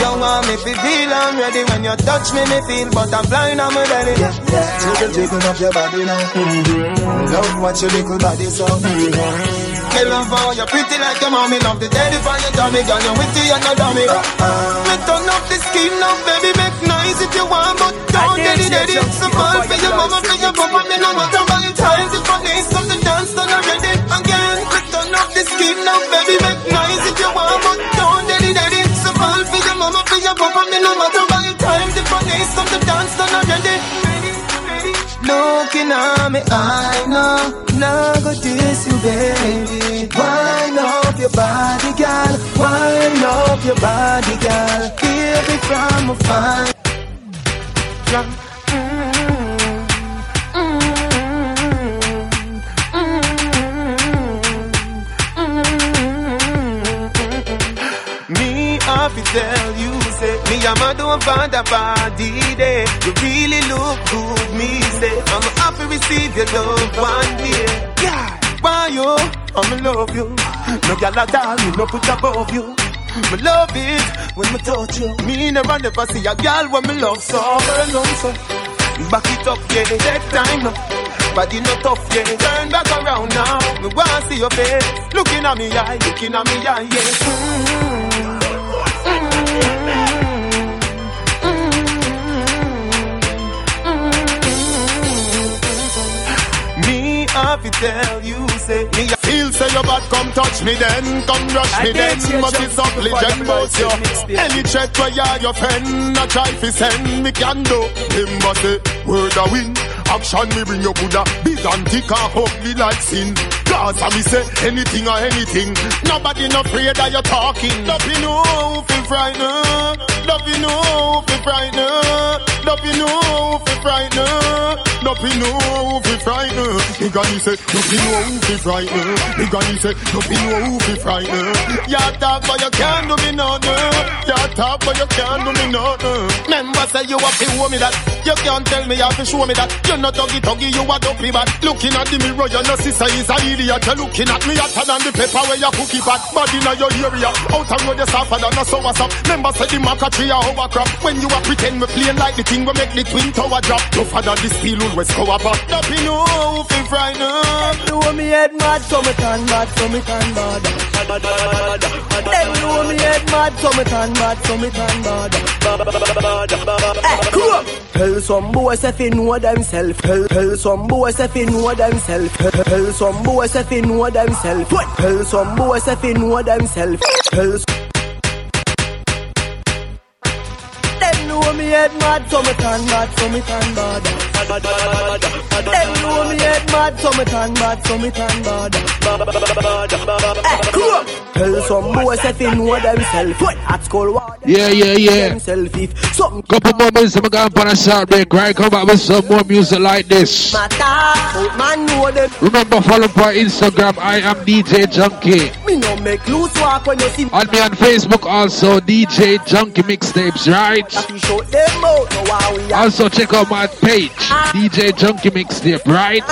You want me to feel I'm ready. When you touch me, me feel, but I'm blind, I'm ready. Jiggle, jiggle up your body now. Mm-hmm. Love what your little body so. Mm-hmm. I love how you're pretty like your mommy. Love the daddy for your dummy. Girl, you're witty and you're dummy. Me turn up the scheme now, baby. Make noise if you want, but don't daddy daddy. So fall for your mama, for your papa. Me no matter Valentine's if I need something dance done already. Again, me turn up the scheme now, baby. Make noise if you want, but don't daddy daddy. So fall for your mama, for your papa. Me no matter Valentine's if I need something dance done already. Looking at me, I know. Now go this you, baby. Wind up your body, girl. Wind up your body, girl. Feel me from a fine. Me, I fi tell you, say me, I'm a don't find a body there. You really look good, me. I'm happy receive your love one day. Yeah, why you? I'm in love you. No gyal at all, me no put above you. Me love it when me touch you. Me never see a gyal when me love so. Girl, love so. Back it up, yeah. Take time now. Body no tough, yeah. Turn back around now. Me wanna see your face. Looking at me eye, looking at me eye, yeah. Mm-hmm. If you tell you, say me I feel say your bad, come touch me then, come rush me then, must be supplicant boss you. Any threat where you're your friend, I try to send me can do. Him but say word a win, action me bring your Buddha, big and thick and ugly like sin. Cause I me say anything or anything, nobody no afraid that you're talking. Love you know, feel frightened. Love you know, feel frightened. Love you know, feel frightened. nothing know who be frightened. Me granny say, nothing know who be frightened. Me granny say, nothing know who be frightened. You talk but you can't do me nothing. You talk but you can't do me nothing. Remember say you have to show me that. You can't tell me you have to show me that. You're not tuggy, you are dopey bad. Looking at the mirror, your sister is an idiot. You're looking at me hotter than the paper where you cookie pot. Bad in your area, out and road you suffer than a sour sap. Remember say the maca tree a overcrop. When you are pretend me playing like the thing we make the twin tower drop. Tougher than this steel always go up. Nothing know who feel frightened. Do me head mad, so me turn mad, so me turn bad. Them do me head mad, so me turn mad, so me turn bad. Hey, cool up. Tell some boys if you know themselves. Tell some boys if you know themselves. Tell some boys if you know themselves. Tell some boys if you know themselves. Them know me head mad, so me turn mad, so me turn bad. Them know me head mad, so me turn mad, so me turn bad. Hey, cool. Tell some boys if you know themselves. At school, yeah. Couple more minutes, I'm going to start break. Right, come back with some more music like this. Remember, follow my Instagram. I am DJ Junky. Me no make loose walk when you see. And me on Facebook also, DJ Junky Mixtapes, right? Also check out my page, DJ Junky Mixtape, right?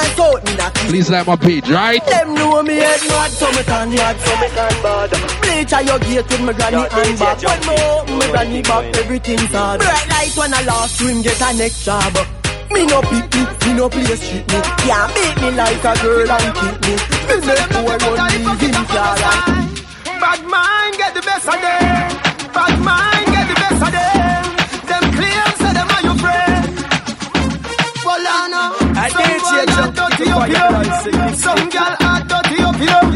Please like my page, right? Them know me head mad, so me turn mad, so me turn bad. Bleach at your gate with me granny and back. When me open me granny back, everything's hard. Bright light when I last swim, get a next job. Me no pick me, me no play street me. Can't beat me like a girl and keep me. Me make poor one leave in Clara. Bad mind get the best of them. Bad mind get the best of them. Them claim say them are your friend. Well I know. Some boy are dirty up here. Some girl are dirty up here.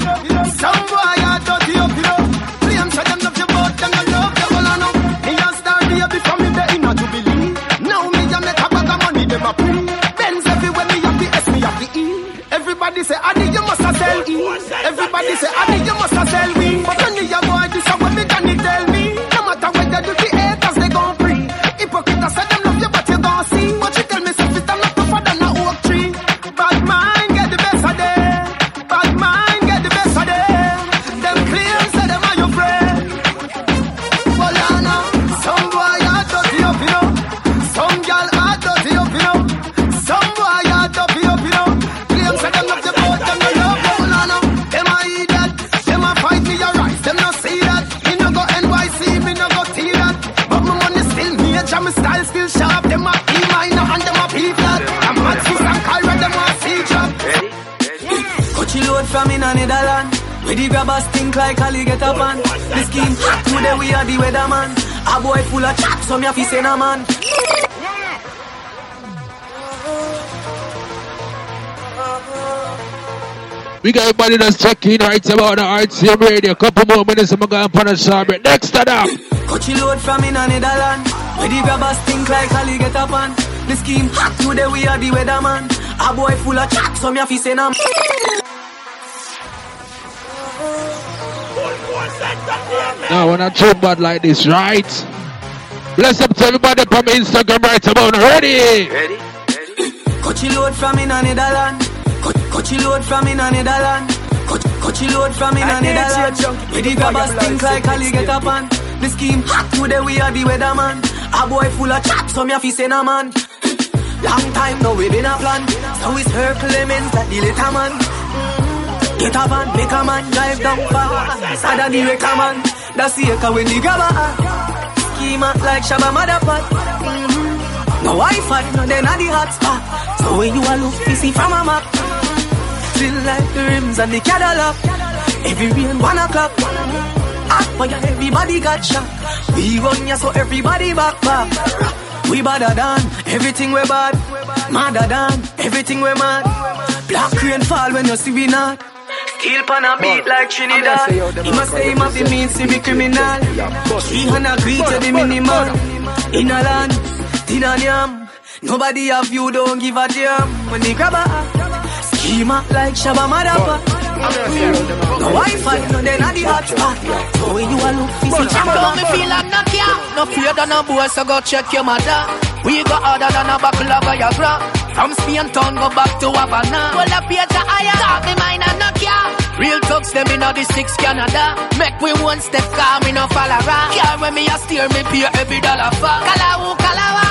Some boy are dirty up here. Claim say them love you but them don't love you. Well I know. Me a star here before me there in a Jubilee. Now me a make a bag of money them a pull. Benz everywhere me have the S me have the E. Everybody say Adi you must a sell E. Everybody say Adi you must a sell E. But when me a boy this a when me can it tell me. No matter what they do the haters they gon' free. Hypocrite say them love you but you gon' see. But you tell me say fit I'm not tougher than a oak tree. Bad mind get the best of them. Bad mind get the best of them. Them claim say them are your friend. Well I know some boy are dirty up you know. Some girl are dirty up you know. Some boy are dirty up you know. Claim say them love you but them no love you. Well I know them a eat that. Them a fight me your rights. Them no see that. Me no go NYC. Me no go T that. But my money still major. My style still sharp. Them a E minor and them a B flat. I'm mad since I'm Kyra. Them a C drop. Gucci load from in a Netherlands. We the grabbers think like Ali get up on. The skin hot today we are the weatherman. A boy full of chat so me a fi say na man. We got everybody that's checking right about the RTM radio. Couple more minutes and we're going to put a shot break. Next to them. Coachy load from in a Netherlands. Where the grabbers think like Ali get up on. The skin hot today we are the weatherman. A boy full of chat so me a fi say na man. Now when I talk bad like this, right? Bless up to everybody from Instagram right about ready. Coachy load from in a Netherlands. Coachy load from in a Netherlands. Coachy load from in a Netherlands. We the grabbers think like Ali get up on. The scheme hot today we are the weatherman. A boy full of chat so me a fi say na man. Long time now we been a plan. So it's her claimants that the little man. Get a van, make a man, drive down far. Sada the wreck a man, that's the echo when the grabber at. Schema like Shabba Motherpot. No Wi-Fi, no then at the hotspot. So when you a look, you see from a map. Still like the rims and the Cadillac. Every rain 1 o'clock. Hot fire, everybody got shot. We run ya so everybody back. We badder than everything we bad. Madder than everything we mad. Black rain fall when you see we not. Kill pan a beat like Trinidad. He must say him of the means to be criminal. He and agree to the minimal. In a land, tin and yam. Nobody of you don't give a damn. When they grab a schema like Shabba Madaba. No Wi-Fi, no then at the hotspot. So when you a look, you see Shabba. Don't me feel like no care. No fear than a boy, so go check your mother. We go harder than a buckle of Viagra. From Spain town go back to Havana. Well up here to higher, talk me mine and knock ya. Real thugs, them in the six Canada. Make we one step, calm me no fall around. Care when me a steer, me pay every dollar for. Kalawu, Kalawa.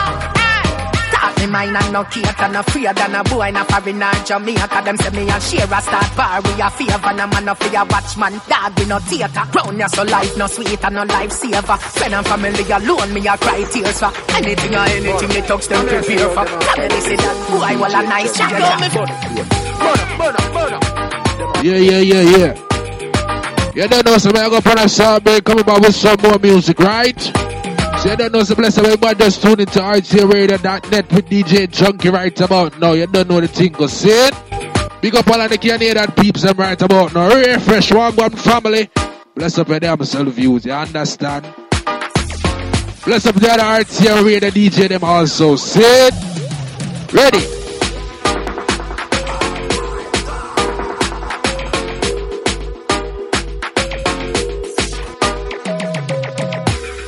Me mine and no cake and no fear than a boy in a foreign or Jamaica. Them say me and share a start bar with a favor. No man no fear watchman, dog we no theater. Round ya so life no sweet and no life saver. Friend and family alone me a cry tears for. Anything or anything me talks them prepare for. Family say that boy well a nice jack. Yeah. You don't know so I go for a song, man. Come about with some more music, right? So you don't know, so bless everybody just tune into RTMRadio.net with DJ Junky right about now. You don't know the thing, go see it. Big up all of the Canadian peeps them right about now. Refresh, one family. Bless up your damn self views, you understand? Bless up the other RTM Radio DJ them also, see it. Ready?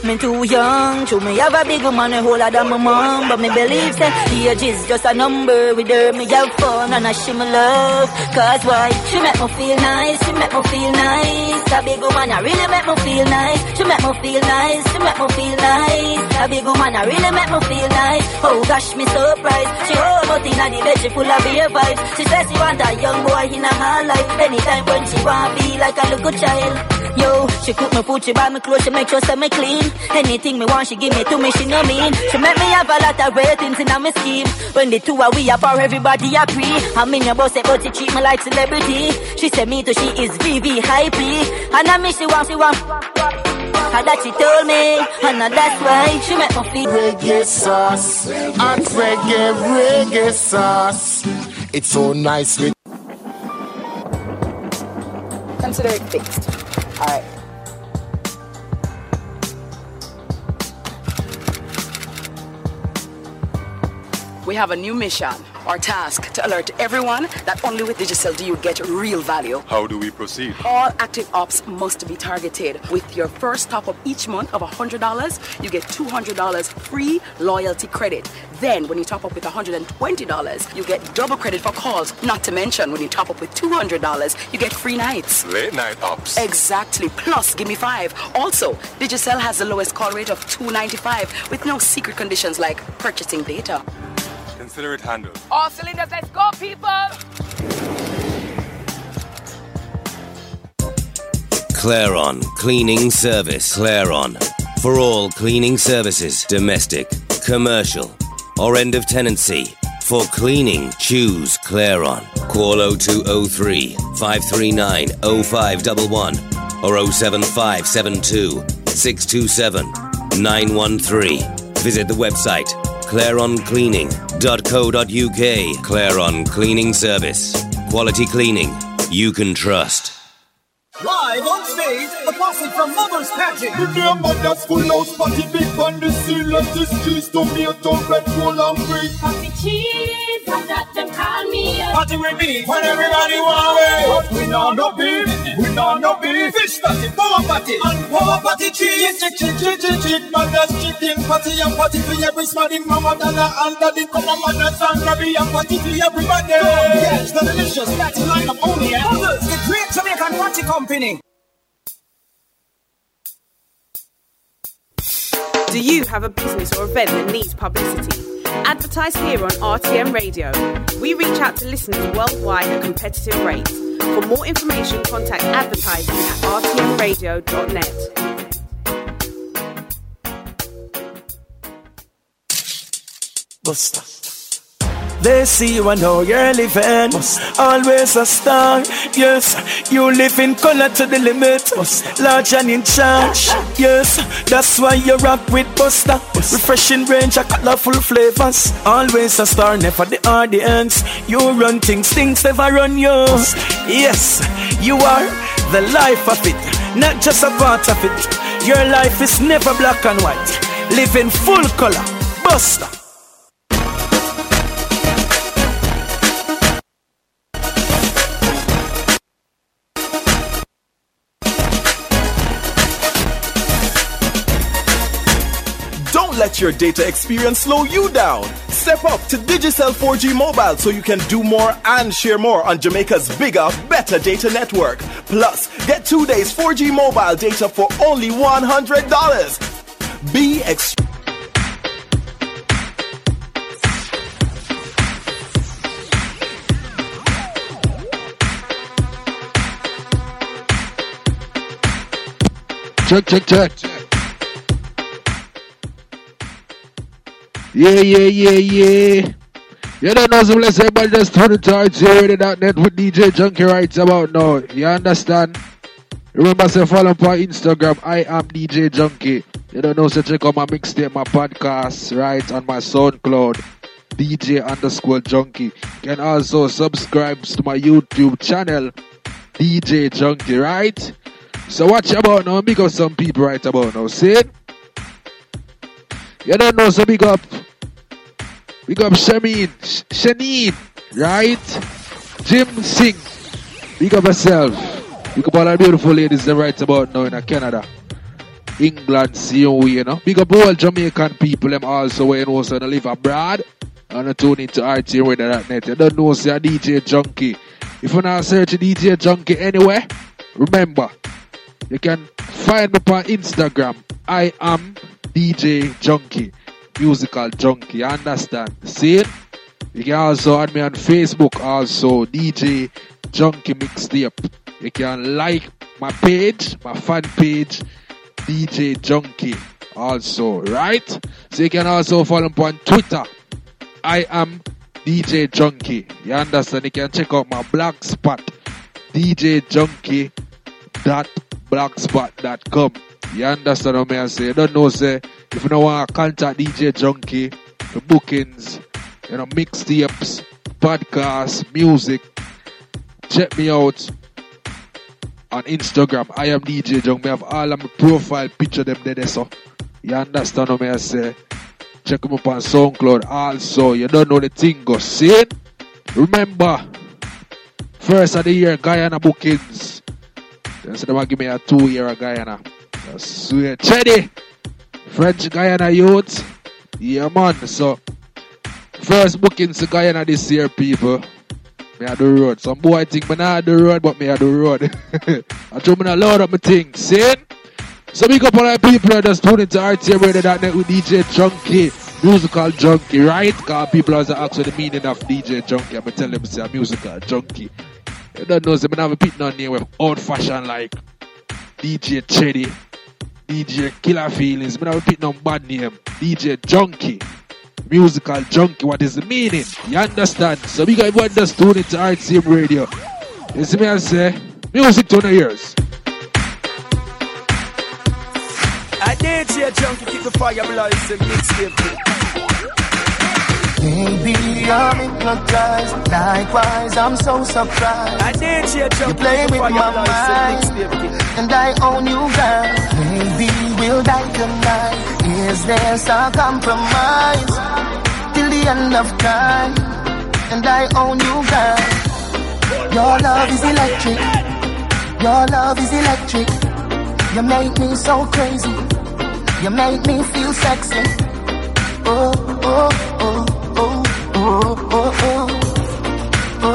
Me too young, to me have a bigger man a whole lot than my mom. But me believe that the age is just a number. With her me have fun and I she me love. Cause why? She make me feel nice, she make me feel nice. A big woman I really make me feel nice. She make me feel nice, she make me feel nice. A big woman I really make me feel nice. Oh gosh, me surprised. She hold out in the bed, she full of beer vibes. She says she want a young boy in her life. Anytime when she want be like a little child. Yo, she cook me food, she buy me clothes, she make sure she me clean. Anything me want, she give me to me, she know mean. She make me have a lot of ratings in my scheme. When the two are we up, everybody happy. I mean your boss say, but she treat me like celebrity. She say me too, she is VIP. And I mean she want. And that she told me, and that's why she make me feel. Reggae sauce, and reggae sauce. It's so nice with. Consider it fixed. All right. We have a new mission or task to alert everyone that only with Digicel do you get real value. How do we proceed? All active ops must be targeted. With your first top-up each month of $100, you get $200 free loyalty credit. Then, when you top up with $120, you get double credit for calls. Not to mention, when you top up with $200, you get free nights. Late night ops. Exactly. Plus, give me 5. Also, Digicel has the lowest call rate of $2.95 with no secret conditions like purchasing data. Consider it handled. All cylinders, let's go, people! Claron Cleaning Service. Claron. For all cleaning services, domestic, commercial, or end of tenancy. For cleaning, choose Claron. Call 0203 539 0511 or 07572 627 913. Visit the website claroncleaning.co.uk. Claron Cleaning Service. Quality cleaning you can trust. Live on stage, the posse from Mother's Magic. The dear mother's full house party, big band, the seal, lettuce, cheese, tomato, bread, roll and bread. Party cheese, and that them call me. Party with me, when everybody want it. But we know no beef, we know no beef. Fish party, power party, and power party cheese. Chick, mother's chicken party, and party for every smiling mama, dada, and daddy. Come on, mother's and grabby, and party for everybody. Yes, the delicious, that's the line of only others. The great Jamaican party company. Do you have a business or event that needs publicity? Advertise here on RTM Radio. We reach out to listeners worldwide at competitive rates. For more information, contact advertising at rtmradio.net. Busta. They see you and how you're living. Always a star. Yes, you live in color to the limit. Large and in charge. Yes, that's why you rock with Busta. Refreshing range of colorful flavors. Always a star, never the audience. You run things never run you. Yes, you are the life of it, not just a part of it. Your life is never black and white. Live in full color, Busta. Let your data experience slow you down. Step up to Digicel 4G Mobile so you can do more and share more on Jamaica's bigger, better data network. Plus, get 2 days 4G mobile data for only $100. Be extra. Check. Yeah. You don't know, so let's say, but just turn it towards radio.net with DJ Junky right about now. You understand? Remember, say, follow me on Instagram. I am DJ Junky. You don't know, so check out my mixtape, my podcast, right? On my SoundCloud, DJ_Junky. You can also subscribe to my YouTube channel, DJ Junky, right? So, watch about now. Big up some people right about now. See it? You don't know, so big up. Big up Shaneen, right? Jim Singh. Big up yourself. Big up all the beautiful ladies that right about now in Canada, England, same way, you know. Big up all Jamaican people, them also where you know, so they live abroad. And they tune into RTM Radio.net. You don't know, so you're DJ Junky. If you're not searching DJ Junky anywhere, remember, you can find me on Instagram. I am DJ Junky. Musical Junky, you understand? See it? You can also add me on Facebook also, DJ Junky Mixtape. You can like my page, my fan page, DJ Junky also, right? So you can also follow me on Twitter. I am DJ Junky. You understand? You can check out my blogspot, DJJunky.blogspot.com. You understand what I say? You don't know, say, if you don't want to contact DJ Junky for bookings, you know, mixtapes, podcasts, music, check me out on Instagram. I am DJ Junky. I have all of my profile picture them there, so you understand what I say? Check them up on SoundCloud also. You don't know the thing go, see? Remember, first of the year, Guyana bookings. Then so they want to give me a 2-year Guyana. Sweet Chedi, French Guyana youth. Yeah, man. So, first bookings to Guyana this year, people. Me a do road. Some boy think me not do road, but me a do road. I told me not load up my thing. See? So, big up all the people that just tuned into RTM Radio.net with DJ Junky, Musical Junky, right? Because people always ask for the meaning of DJ Junky. I'm going to tell them, say, I'm Musical Junky. You don't know, so I have a pit on here with old fashion like DJ Chedi, DJ Killer Feelings. I'm not repeating no bad name. DJ Junky. Musical Junky. What is the meaning? You understand? So we got everyone just doing it to RTM Radio. You see me I say? Music to the ears. I DJ Junky keep the fire blazing mixtape. Baby, I'm hypnotized. Likewise, I'm so surprised. I DJ Junky. You play with my mind. And I own you, girl. Maybe we'll die tonight. Is there some compromise? Till the end of time. And I own you, girl. Your love is electric. Your love is electric. You make me so crazy. You make me feel sexy. Oh, oh, oh, oh, oh, oh, oh. Oh, oh, oh,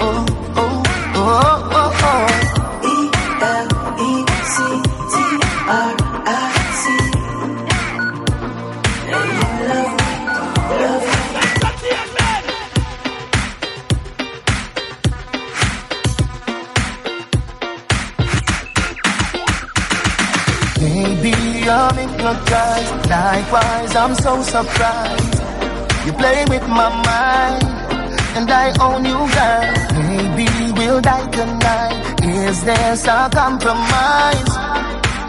oh, oh, oh, oh. I'm hypnotized, likewise I'm so surprised. You play with my mind, and I own you, girl. Maybe we'll die tonight. Is there some compromise?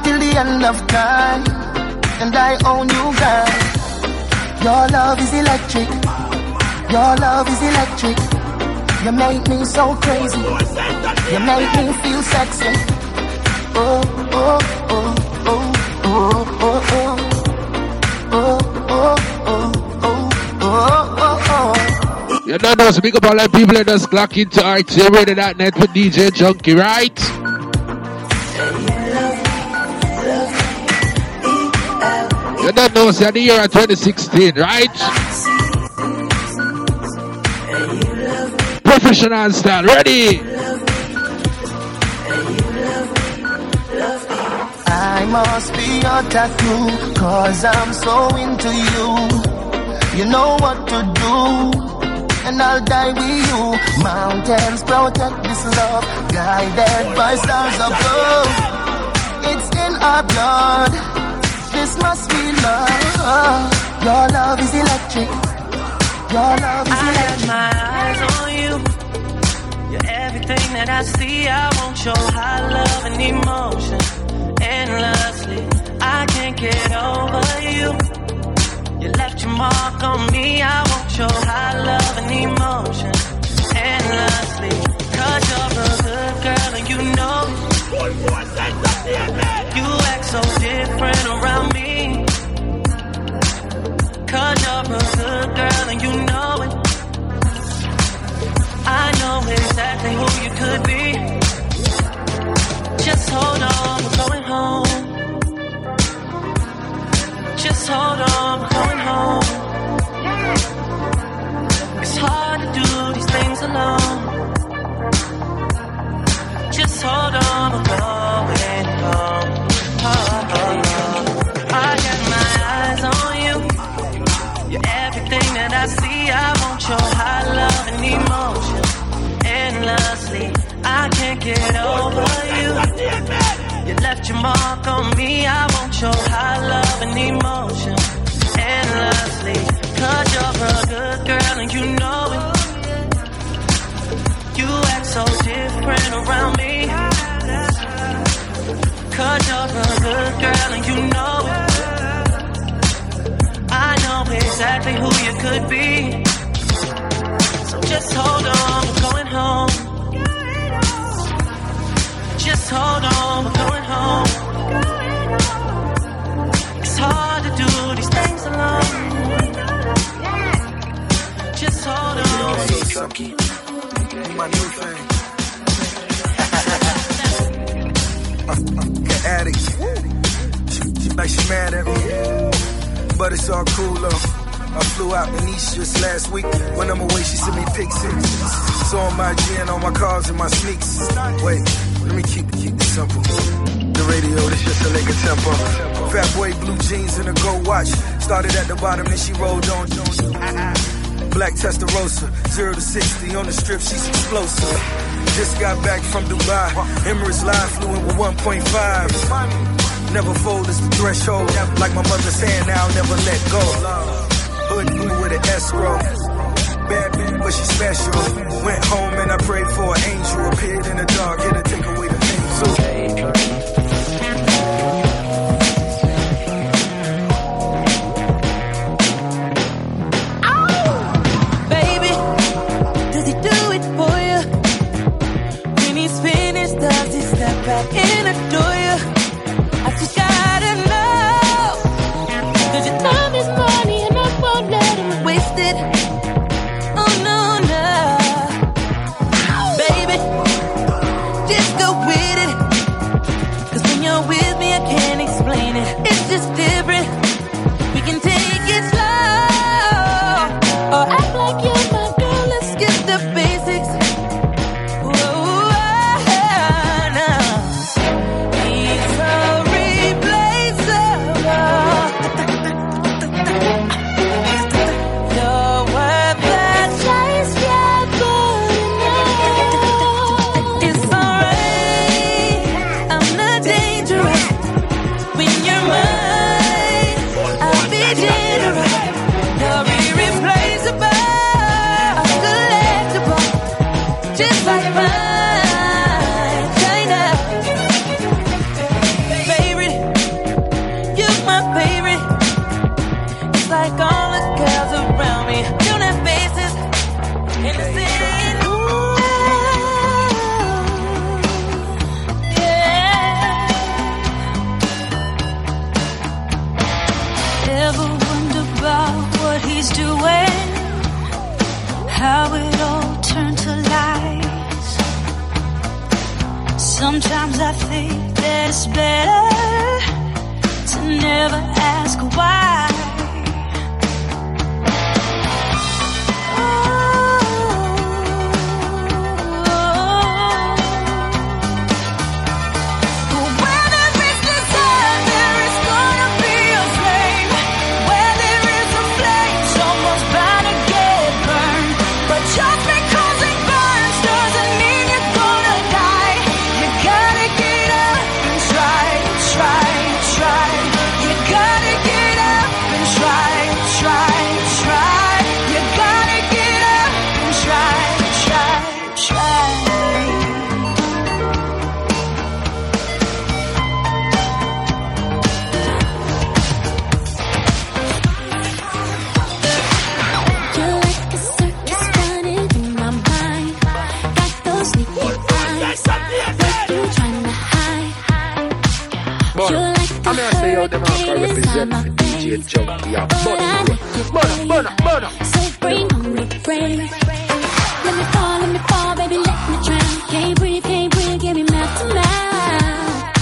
Till the end of time, and I own you, girl. Your love is electric. Your love is electric. You make me so crazy. You make me feel sexy. Oh, oh, oh. Oh, oh, oh, oh, oh, oh, oh, oh, oh. You don't know, so big up all the people that just clock into RTM Radio.net with DJ Junky, right? You don't know, so the year of 2016, right? professional style. Ready? I must be your tattoo, cause I'm so into you. You know what to do, and I'll die with you. Mountains protect this love, guided by stars above. It's in our blood, this must be love. Your love is electric. I have my eyes on you. You're everything that I see. I want your high love and emotion endlessly. I can't get over you. You left your mark on me. I want your high love and emotion endlessly. Cause you're a good girl and you know it. You act so different around me. Cause you're a good girl and you know it. I know exactly who you could be. Just hold on, we're going home. Just hold on, we're going home. It's hard to do these things alone. Just hold on, we're going home. Oh, oh, oh. I got my eyes on you. Everything that I see, I want your high love and emotion endlessly. I can't get over you. You left your mark on me. I want your high love and emotion endlessly. Cause you're a good girl and you know it. You act so different around me. Cause you're a good girl and you know it. I know exactly who you could be. So just hold on, we're going home. Just hold on, we're going home. It's hard to do these things alone. Just hold on. So junky. My new thing. Get addict. She like she mad at me. But it's all cool, love. I flew out Benicia just last week. When I'm away, she sent me pictures. So on my gin, on my cars, and my sneaks. Wait, let me keep it simple. The radio, this just a lick of tempo. Fat boy, blue jeans, and a gold watch. Started at the bottom, then she rolled on. Black Testarossa, 0 to 60 on the strip, she's explosive. Just got back from Dubai. Emirates Live flew in with 1.5. Never fold is the threshold. Like my mother's hand, I'll never let go. Hood with an escrow. Bad bitch, but she's special. Went home and I prayed for an angel. Appeared in the dark, it'll take away the pain too. Oh, baby, does he do it for you? When he's finished, does he step back and adore you? Sometimes I think that it's better to never ask why. Oh, can't say how them all can represent DJ Junky. Yeah, burn up. So bring on the brain. Let me fall, baby, let me drown. Can't breathe, give me mouth to mouth.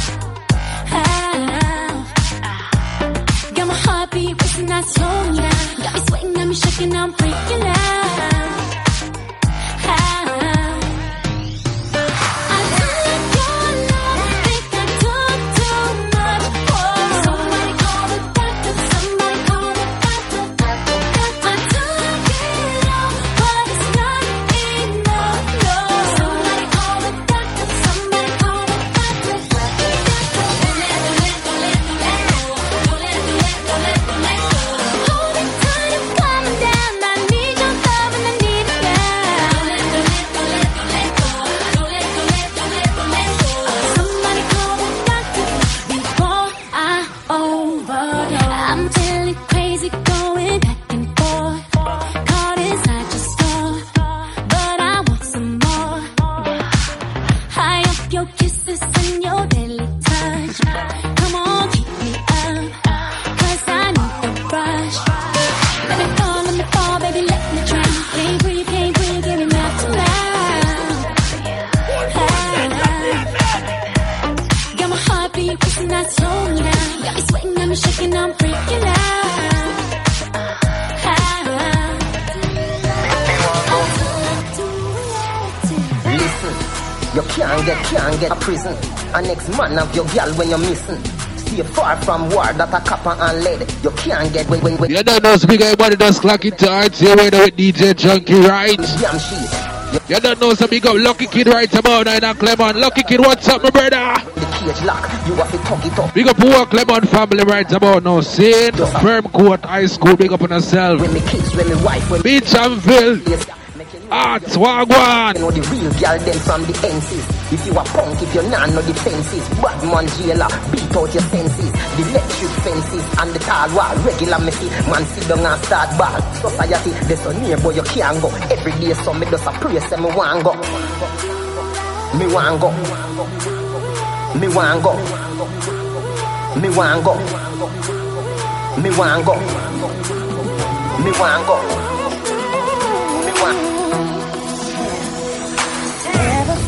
Got my heartbeat racing, I told ya. Got me sweating, got me shaking, I'm freaking out. Prison. And next man of your girl when you're missing. Stay far from war that a copper and lead. You can't get when you don't know speak everybody does clock into RTM Radio with DJ Junky, right? You don't know so big up Lucky Kid right about now in Clement. Lucky Kid, what's up my brother? The cage lock, you have to talk it up. Big up poor Clement family right about now. Sin, Firm Court, High School, big up on yourself. When me kids, when me wife, when Beach and Ville. Yes. Arts, Wagwan. You know the real girl them from the NCs. If you a punk, if you're not, no defenses. Bad man jailer, beat out your senses. The electric fences and the tall wall. Regular me see, man sit down and start ball. Society, there's so near but you can't go. Every day some me does a praise and me want go.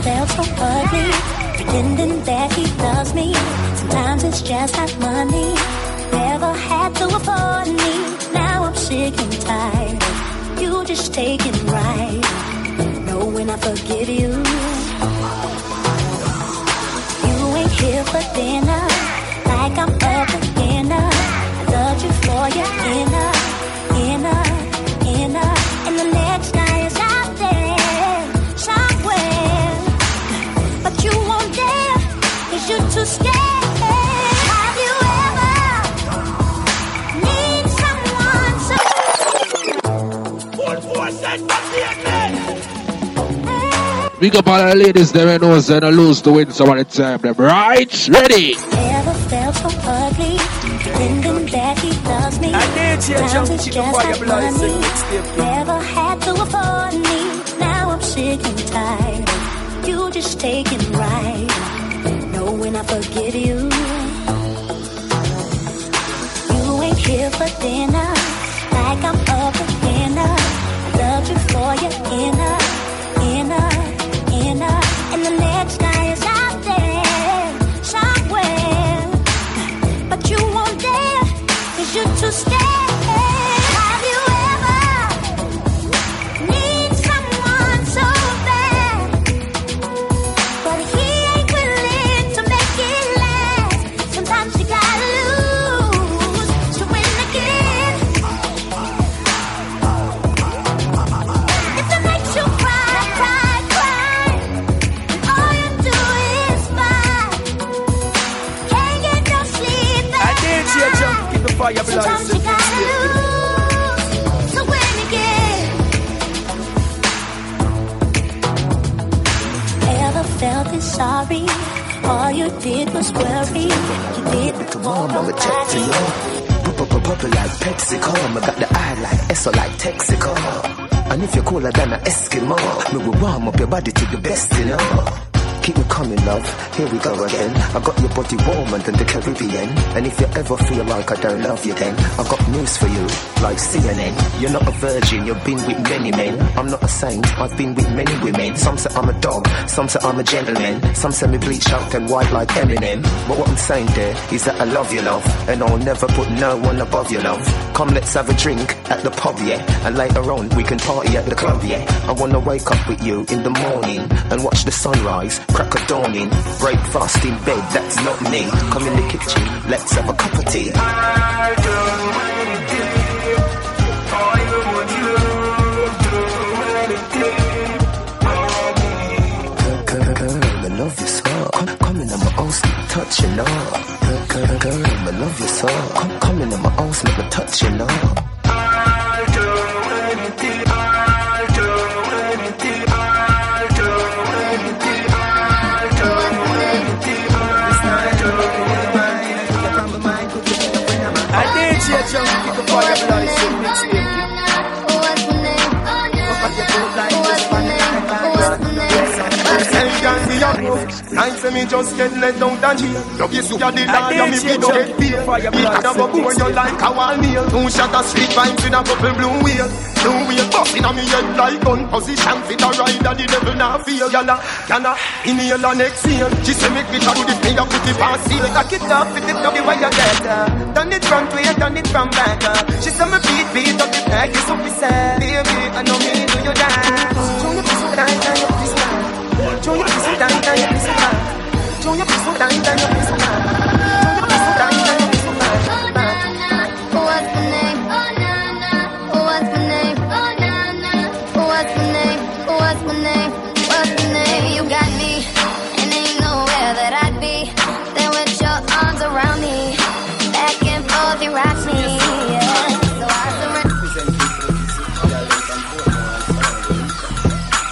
Felt so ugly, pretending that he loves me. Sometimes it's just like money. Never had to afford me. Now I'm sick and tired. You just take it right. Know when I forgive you. You ain't here for dinner, like I'm a beginner. I loved you for your inner. And the next night is out there somewhere. You won't dare, 'cause you're too scared. Have you ever need someone so big up all the ladies there and those that lose to win some of the time them right? Ready? Never felt so ugly, thinking that he loves me. I need you, Junky, before your blood is sick. Never had to afford me, now I'm sick and tired. You just take it right. Know when I forgive you. You ain't here for dinner, like I'm a beginner. I loved you for your inner. And the next guy is out there, somewhere. But you won't dare, 'cause you're too scared. Sometimes you gotta lose to win again. Ever felt this sorry? All you did was worry. You didn't want nobody. Purple like PepsiCo. I got the eye like Esso like Texaco. And if you're cooler than an Eskimo, we will warm up your body to the best, you know. keep me coming, love. Here we go again. I got your body warmer than the Caribbean. And if you ever feel like I don't love you, then I got news for you, like CNN. You're not a virgin, you've been with many men. I'm not a saint, I've been with many women. Some say I'm a dog, some say I'm a gentleman. Some say me bleach out and white like Eminem. But what I'm saying there is that I love you, love. And I'll never put no one above you, love. Come, let's have a drink at the pub, yeah. And later on, we can party at the club, yeah. I wanna wake up with you in the morning and watch the sunrise, crack a dawning. Breakfast in bed, that's not me. Come in the kitchen, let's have a cup of tea. I don't wanna do all you want you do wanna do for me. Girl, I love you so. Come in on my house, touch you now. Girl, I love you so. Come in on my house, let me touch you now. Time for me just get let down down here. Love you so the land and me we don't get beer. Eat a bubble when you like a wall meal. Two shot of street vibes in a purple blue wheel. Blue wheel busting on me head like gun position. Fit a ride and the devil not feel. Yalla, yalla, inhale and exhale. She say make me do this thing and put it on seal. Lock it up, fit it up the way you get her. Done it from way, done it from back. She say me beat up the tag, you so me sad. Baby, I know me do you dance. Do you kiss it down, do you kiss it down. Do you kiss it down, do you kiss it down. Do you kiss it down, do you kiss it down. Do you kiss it down, do you kiss it down. Oh na na, what's my name? Oh na na, what's my name? Oh na na, what's my name? What's my name? What's my name? You got me, and ain't nowhere that I'd be than with your arms around me. Back and forth you rock me, yeah. So I surrender.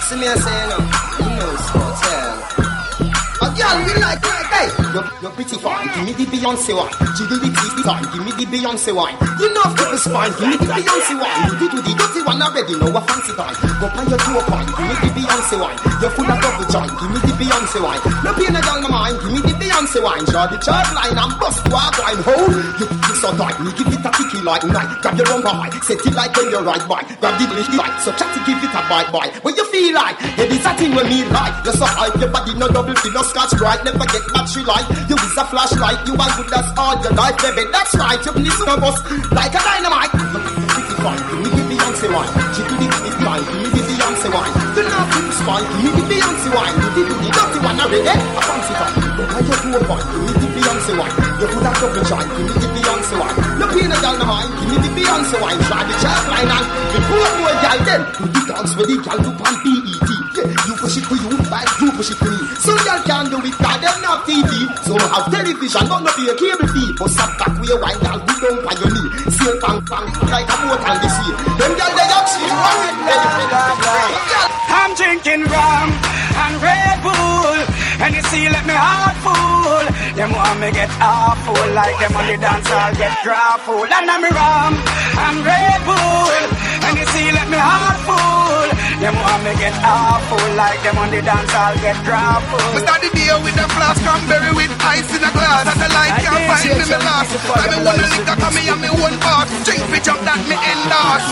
See me a saying. You're pretty fine, give me the Beyoncé wine. Jiggle the teeth fine, give me the Beyoncé wine. You know I've got the spine, give me the Beyoncé wine. You do the dirty one already, know I fancy time. Go buy your two pine, give me the Beyoncé wine. You're full of double joint, give me the Beyoncé wine. No pain down my mind, give me the Beyoncé wine. Draw the chart line and bust walk line. Hold, you so tight, me give it a kicky like night. Grab your own high, set it like when you're right by. Grab the lift light, so try to give it a bite. What you feel like, it is a thing when me like. You're so high, your body no double, feel no scratch right. Never get battery light. You is a flashlight, you are good as all your life, baby. That's right, you please listen to us like a dynamite. You're pretty fine, give me the Beyonce wine. She do the kiss line, give me the Beyonce wine. You love the kiss wine, give me the Beyonce wine. You did the dirty one already, I fancy that. Look at your poor boy, give me the Beyonce wine. You put a double shine, give me the Beyonce wine. No pain at all, no mind, give me the Beyonce wine. Try the child line and the poor boy girl then. Do the dance with the girl, do pan BET. You push it to you, but you push it to me. So y'all can do it, cause them not TV. So have television, not be a cable fee. But stop back with your wine, y'all go down by your knee. Seal bang, like a boat on the sea. Them y'all lay up, she's worried. I'm drinking rum and Red Bull. And you see, let me heart full. Them want me get awful. Like them on the dance, I'll get grappled. And I'm rum and Red Bull. And you see, let me heart full. Them want me get awful. Like them on the dance, I'll get grappled. We start the beer with a flask, cranberry with ice in a glass. Satellite can't find me, me last. I me wanna liquor, cause me and me one part. Drink me jump that me endorse.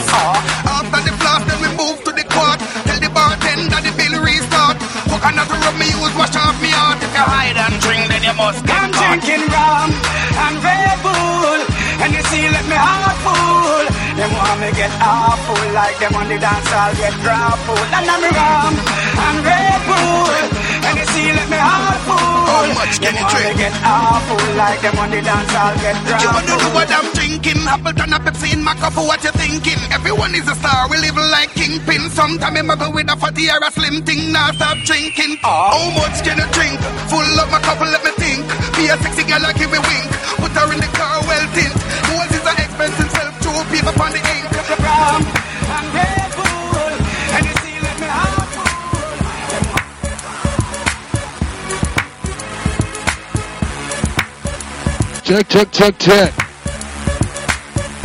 After the flask, then we move to the quart. Tell the bartender the bill restart. Hook another rub me use, wash off me heart. If you hide and drink, then you must get I'm caught. Drinking rum and Red Bull. And you see, let me heart full. Them want me get awful. Like them on the dance, I'll get grappled. And I'm rum and Red Bull. And you see, let me heart full. How much can you drink? Them want me get awful. Like them on the dance, I'll get grappled. You wanna know what I'm drinking? Appleton, a Pepsi in my cup. What you thinking? Everyone is a star. We live like kingpin. Sometime I go with a fatty or a slim thing. Now stop drinking. How much can you drink? Full up my cup, let me think. Be a sexy girl, like give me wink. Put her in the car, well tint. What is an expensive self? Two people on the ink. I'm Red Bull, and you see, let me have food. Check.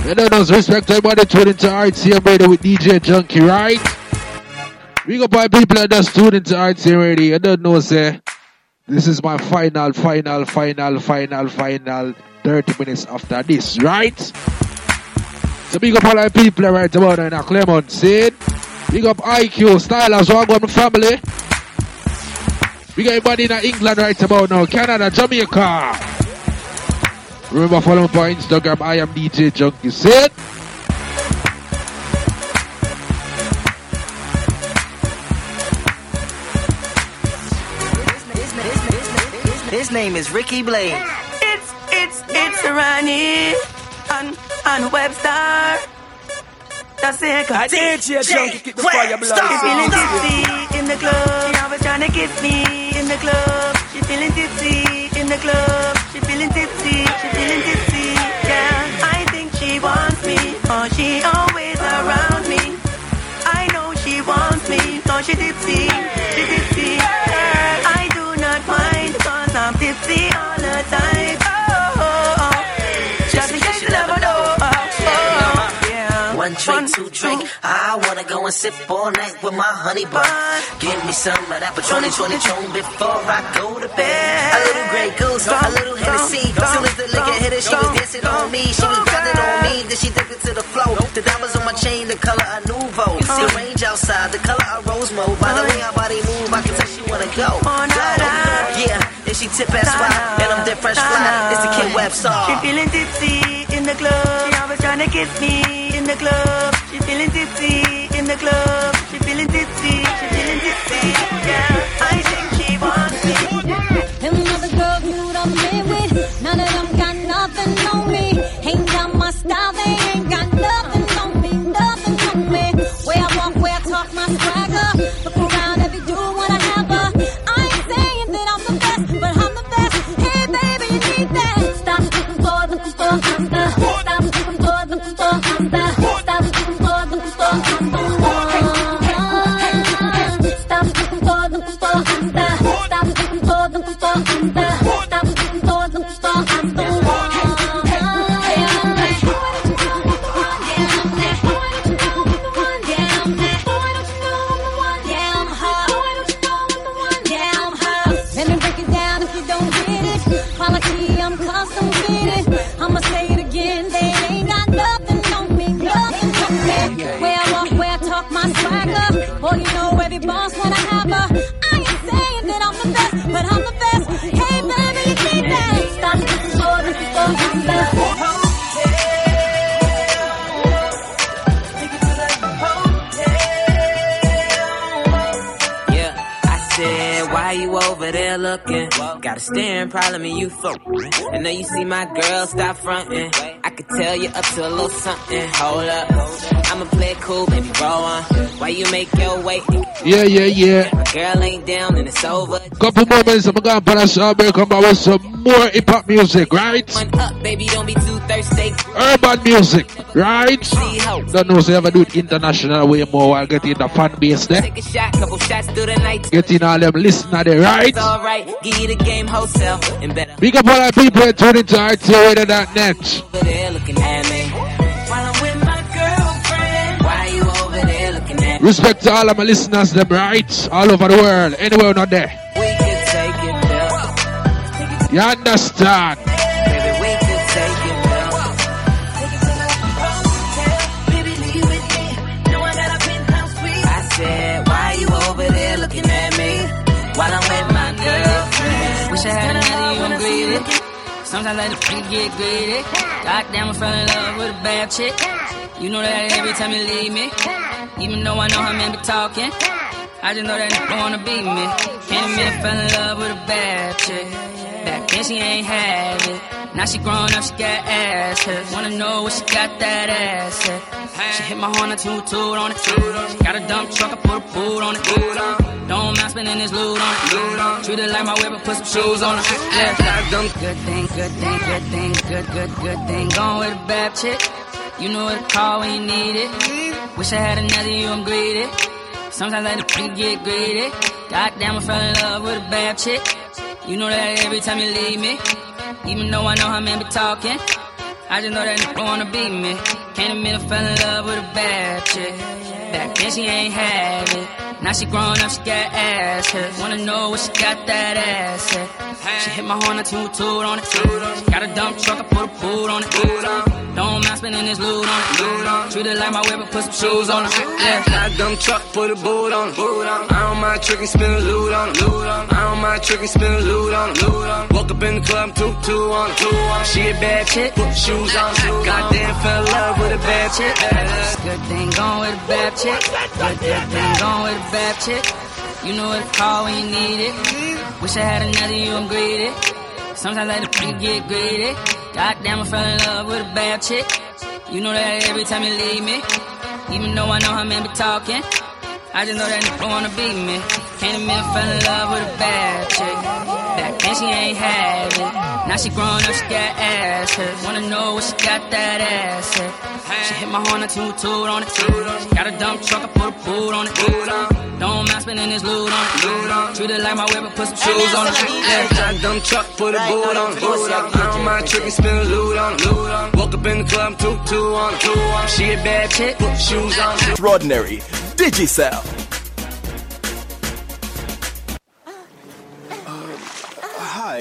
And then us respect everybody tuning into RTM Radio with DJ Junky, right? We go by people that just tuning into RTM Radio. I don't know, sir. This is my final 30 minutes after this, right? So big up all our people right about now, Clement, see? Big up IQ, Style as well, my family. We got everybody in England right about now, Canada, Jamaica. Remember, follow me on Instagram, I am DJ Junky, see? His name is Ricky Blaine. It's Ronnie and Webster. That's it, cause DJ Junky keep the fire blazing. She feeling tipsy in the club. She always trying to kiss me in the club. She feeling tipsy in the club. She feeling tipsy. She feeling tipsy. Yeah, I think she wants me, cause she always around me. I know she wants me, cause she tipsy. She tipsy. Yeah, I do not mind, cause I'm tipsy all the time. Just in case you never know. One drink, two drink, I wanna go and sip all night with my honey bun. Give me some of that Patron, before I go to bed. A little Grey Goose, a little Hennessy. As soon as the liquor hit her, she was dancing on me. She was dancing on me, then she dipped into the flow. The diamonds on my chain, the color of Nouveau. The range outside, the color of Rosemont. By the way, her body move, I can tell she wanna go. Yeah, and she tip ass wild, and I'm dead fresh fly. It's the Kid Web song. She feeling tipsy in the club. She always trying to kiss me. In the club, she feeling tipsy. In the club, she feeling tipsy. She feeling tipsy. Yeah, I think she wants me. Them other girls knew I'm in with. None of them got nothing on me. Ain't got my style, they ain't got nothing on me, nothing on me. Where I walk, where I talk, my swagger. Look around, every dude wanna have her. I ain't saying that I'm the best, but I'm the best. Hey baby, you need that. Stop looking for, looking for, I'm the. Stop looking for, looking for, I'm the. Looking. Got a staring problem and you folk. I know you see my girl, stop fronting. I could tell you up to a little something. Hold up, I'ma play it cool, baby, roll on. Why you make your way? Yeah. My girl ain't down and it's over. Couple moments, I'm gonna pass out, baby. Come on with some more hip hop music, right? Up, baby, don't be too thirsty. Urban music, right? Don't know if you ever do it international way more while getting the fan base there. Take a shot, couple shots through the night. Getting all them listeners there, right? Alright, give you the game wholesale and better. Big up all our people at 20 to RTM Radio.net. Over there looking at me. While I'm with my girlfriend. Why you over there looking at me? Respect to all of my listeners, them, right? All over the world, anywhere not there. We can take it now. You understand? Baby, we can take it now. Take it to the hotel. Baby, leave with me. Knowing that I've been house free. I said, why you over there looking at me? While I'm with my girlfriend. Wish I had another you agree with. Sometimes I just get greedy. Goddamn, I fell in love with a bad chick. You know that every time you leave me. Even though I know how men be talking, I just know that you wanna be me. And me fell in love with a bad chick. Back then she ain't had it. Now she grown up, she got ass. Wanna know what she got that ass at. She hit my horn, I toot on it. She got a dump truck, I put a boot on it. Don't mind spending this loot on it. Treat it like my whip and put some shoes on it. Yeah, I done good thing. Gone with a bad chick. You know what to call when you need it. Wish I had another you, I'm greedy. Sometimes I just get greedy. Goddamn, I fell in love with a bad chick. You know that every time you leave me. Even though I know how men be talking, I just know that you wanna be me. Can't admit I fell in love with a bad chick. Back then she ain't had it. Now she grown up, she got assets. Wanna know what she got that ass at. She hit my horn, I toot on it. Got a dump truck, I put a boot on it. Don't mind spending this loot on it. Treat it like my whip and put some shoes on it. Got a dump truck, put a boot on it. I don't mind tricking, spinning loot on it. I don't mind tricking, spinning loot on it. Walk up in the club, toot on it. She a bad chick, put shoes on it. Goddamn fell in love with a bad chick. Good thing going with a bad chick. Good thing going with a bad chick. You know what to call when you need it. Wish I had another you, I'm greedy. Sometimes I just get greedy. Goddamn, I fell in love with a bad chick. You know that every time you leave me. Even though I know her man be talking, I just know that nigga wanna beat me. Can't admit I fell in love with a bad chick. Back then she ain't had it. Now she grown up, she got assets. Wanna know what she got that ass at. She hit my horn, I toot on it. Got a dump truck, I put a boot on it. Don't mind spending this loot on it. Treat it like my whip and put some shoes on it. Got a dumb truck, put a boot on it. I don't mind tricking, spinning loot on it. Walk up in the club, toot on it. She a bad chick, put shoes on it. Extraordinary Digicel. Hi,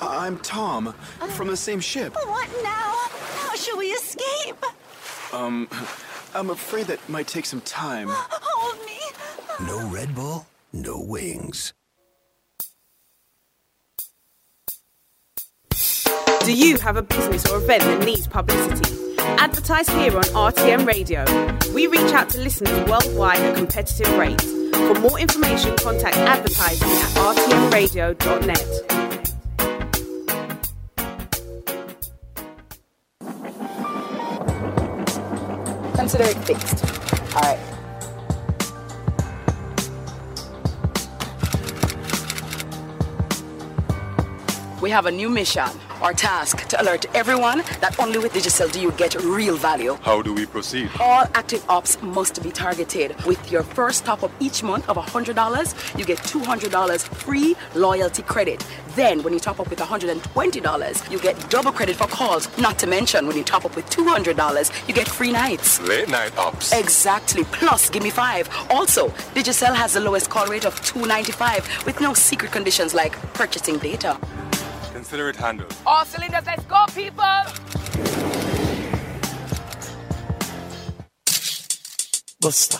I'm Tom from the same ship. What now? How shall we escape? I'm afraid that might take some time. Hold me. No Red Bull, no wings. Do you have a business or event that needs publicity? Advertise here on RTM Radio. We reach out to listeners worldwide at competitive rates. For more information, contact advertising at rtmradio.net. Consider it fixed. All right. We have a new mission or task to alert everyone that only with Digicel do you get real value. How do we proceed? All active ops must be targeted. With your first top-up each month of $100, you get $200 free loyalty credit. Then, when you top up with $120, you get double credit for calls. Not to mention, when you top up with $200, you get free nights. Late night ops. Exactly. Plus, give me 5. Also, Digicel has the lowest call rate of $2.95 with no secret conditions like purchasing data. Consider it handled. All cylinders, let's go, people! Busta.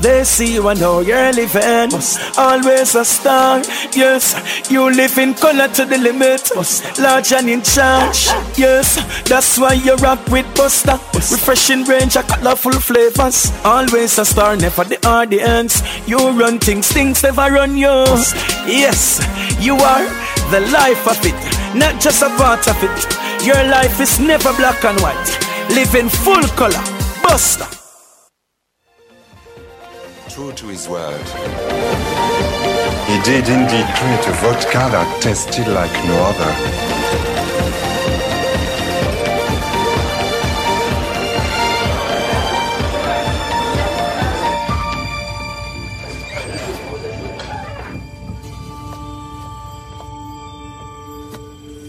They see you and how you're living. Busta. Always a star, yes. You live in color to the limit. Busta. Large and in charge, yes. That's why you rap with Busta. Busta. Refreshing range of colorful flavors. Always a star, never the audience. You run things, things never run you. Busta. Yes, you are the life of it, not just a part of it. Your life is never black and white. Live in full color, Busta. True to his word, he did indeed create a vodka that tasted like no other.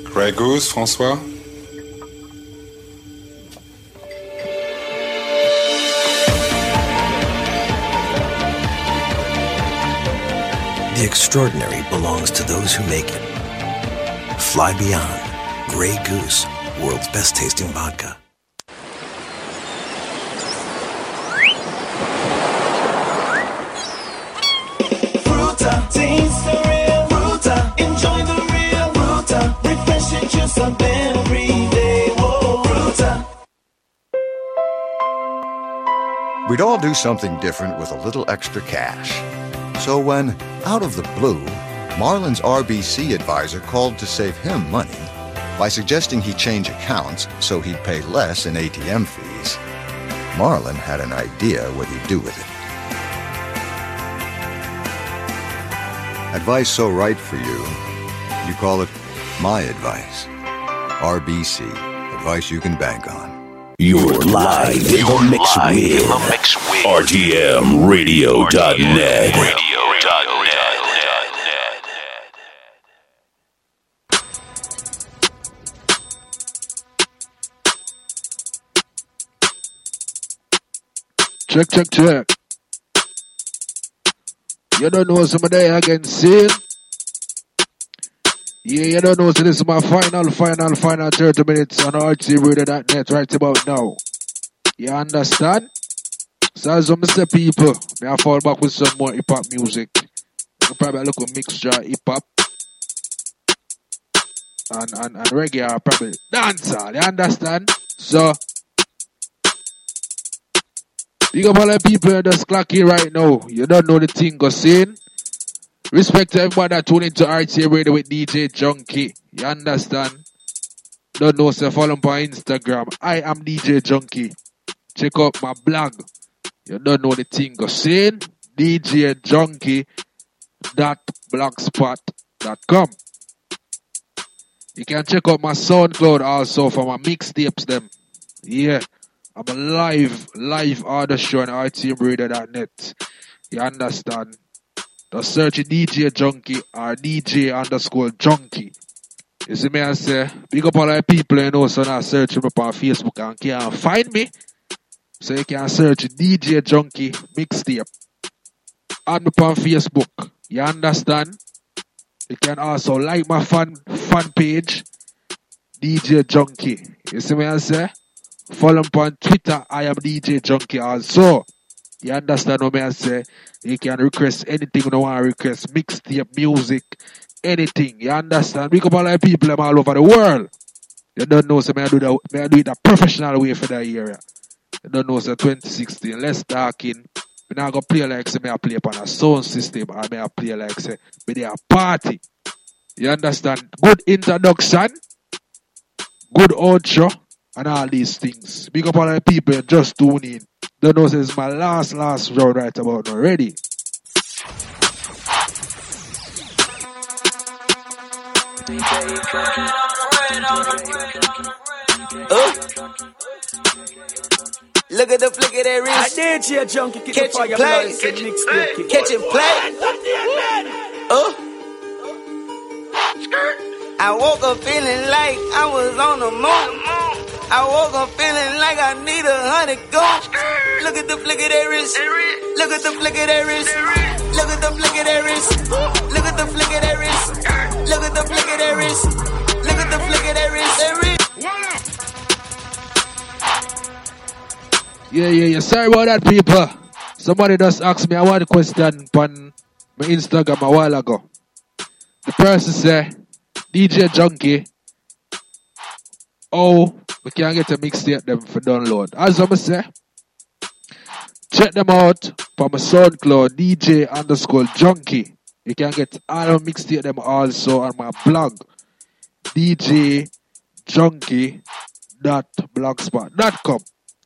Grey Goose, François? The extraordinary belongs to those who make it. Fly beyond. Grey Goose, world's best tasting vodka. Fruta tastes the real. Fruta, enjoy the real. Fruta, refreshing juice I've been every day. Whoa, Fruta. We'd all do something different with a little extra cash. So when, out of the blue, Marlon's RBC advisor called to save him money by suggesting he change accounts so he'd pay less in ATM fees, Marlon had an idea what he'd do with it. Advice so right for you, you call it my advice. RBC, advice you can bank on. You're live in the mix with RTMRadio.net. Check, check, check. You don't know somebody I can see. Yeah, you don't know, so this is my final 30 minutes on RTMRadio.net right about now. You understand? So as I'm say people, may I fall back with some more hip hop music. Probably a little mixture of hip hop and reggae or probably dancehall, you understand? So you got all the people just clocking right now. You don't know the thing go saying. Respect to everybody that tune into RTA Radio with DJ Junky. You understand? Don't know, so follow me on Instagram. I am DJ Junky. Check out my blog. You don't know the thing go saying. DJJunky.blogspot.com. You can check out my SoundCloud also for my mixtapes them. Yeah. I'm a live order show on RTMRadio.net. You understand? Just search DJ Junky or DJ_Junky. You see me, I say, big up all the people you know, so now search me up on Facebook and can find me. So you can search DJ Junky Mixtape. Add me on Facebook. You understand? You can also like my fan page, DJ Junky. You see me, I say? Follow me on Twitter, I am DJ Junky also. You understand what I say? You can request anything you want to request. Mixtape, music, anything. You understand? Big up all the people all over the world. You don't know, so I do it a professional way for that area. You don't know, so 2016, let's talk in. I'm not going to play like, say, I play upon a sound system. I may play like, say, but they are party. You understand? Good introduction. Good outro. And all these things. Big up all the people just tune in. Don't know, this is my last round right about now. Ready? Look at the flick of that wrist. I did your junkie. Catch the fire, play. Catch and play. I woke up feeling like I was on the moon. I woke up feeling like I need 100 goons. Look at the flick of that wrist. Look at the flick of that wrist. Look at the flick of that wrist. Look at the flick of that wrist. Look at the flick of that wrist. Look at the flick of that wrist. Yeah. Sorry about that, people. Somebody just asked me a question on my Instagram a while ago. The person said, DJ Junky, oh, we can get a mixtape them for download. As I say, check them out from my SoundCloud, DJ_Junky. You can get all the mixtape them also on my blog, DJJunky.blogspot.com.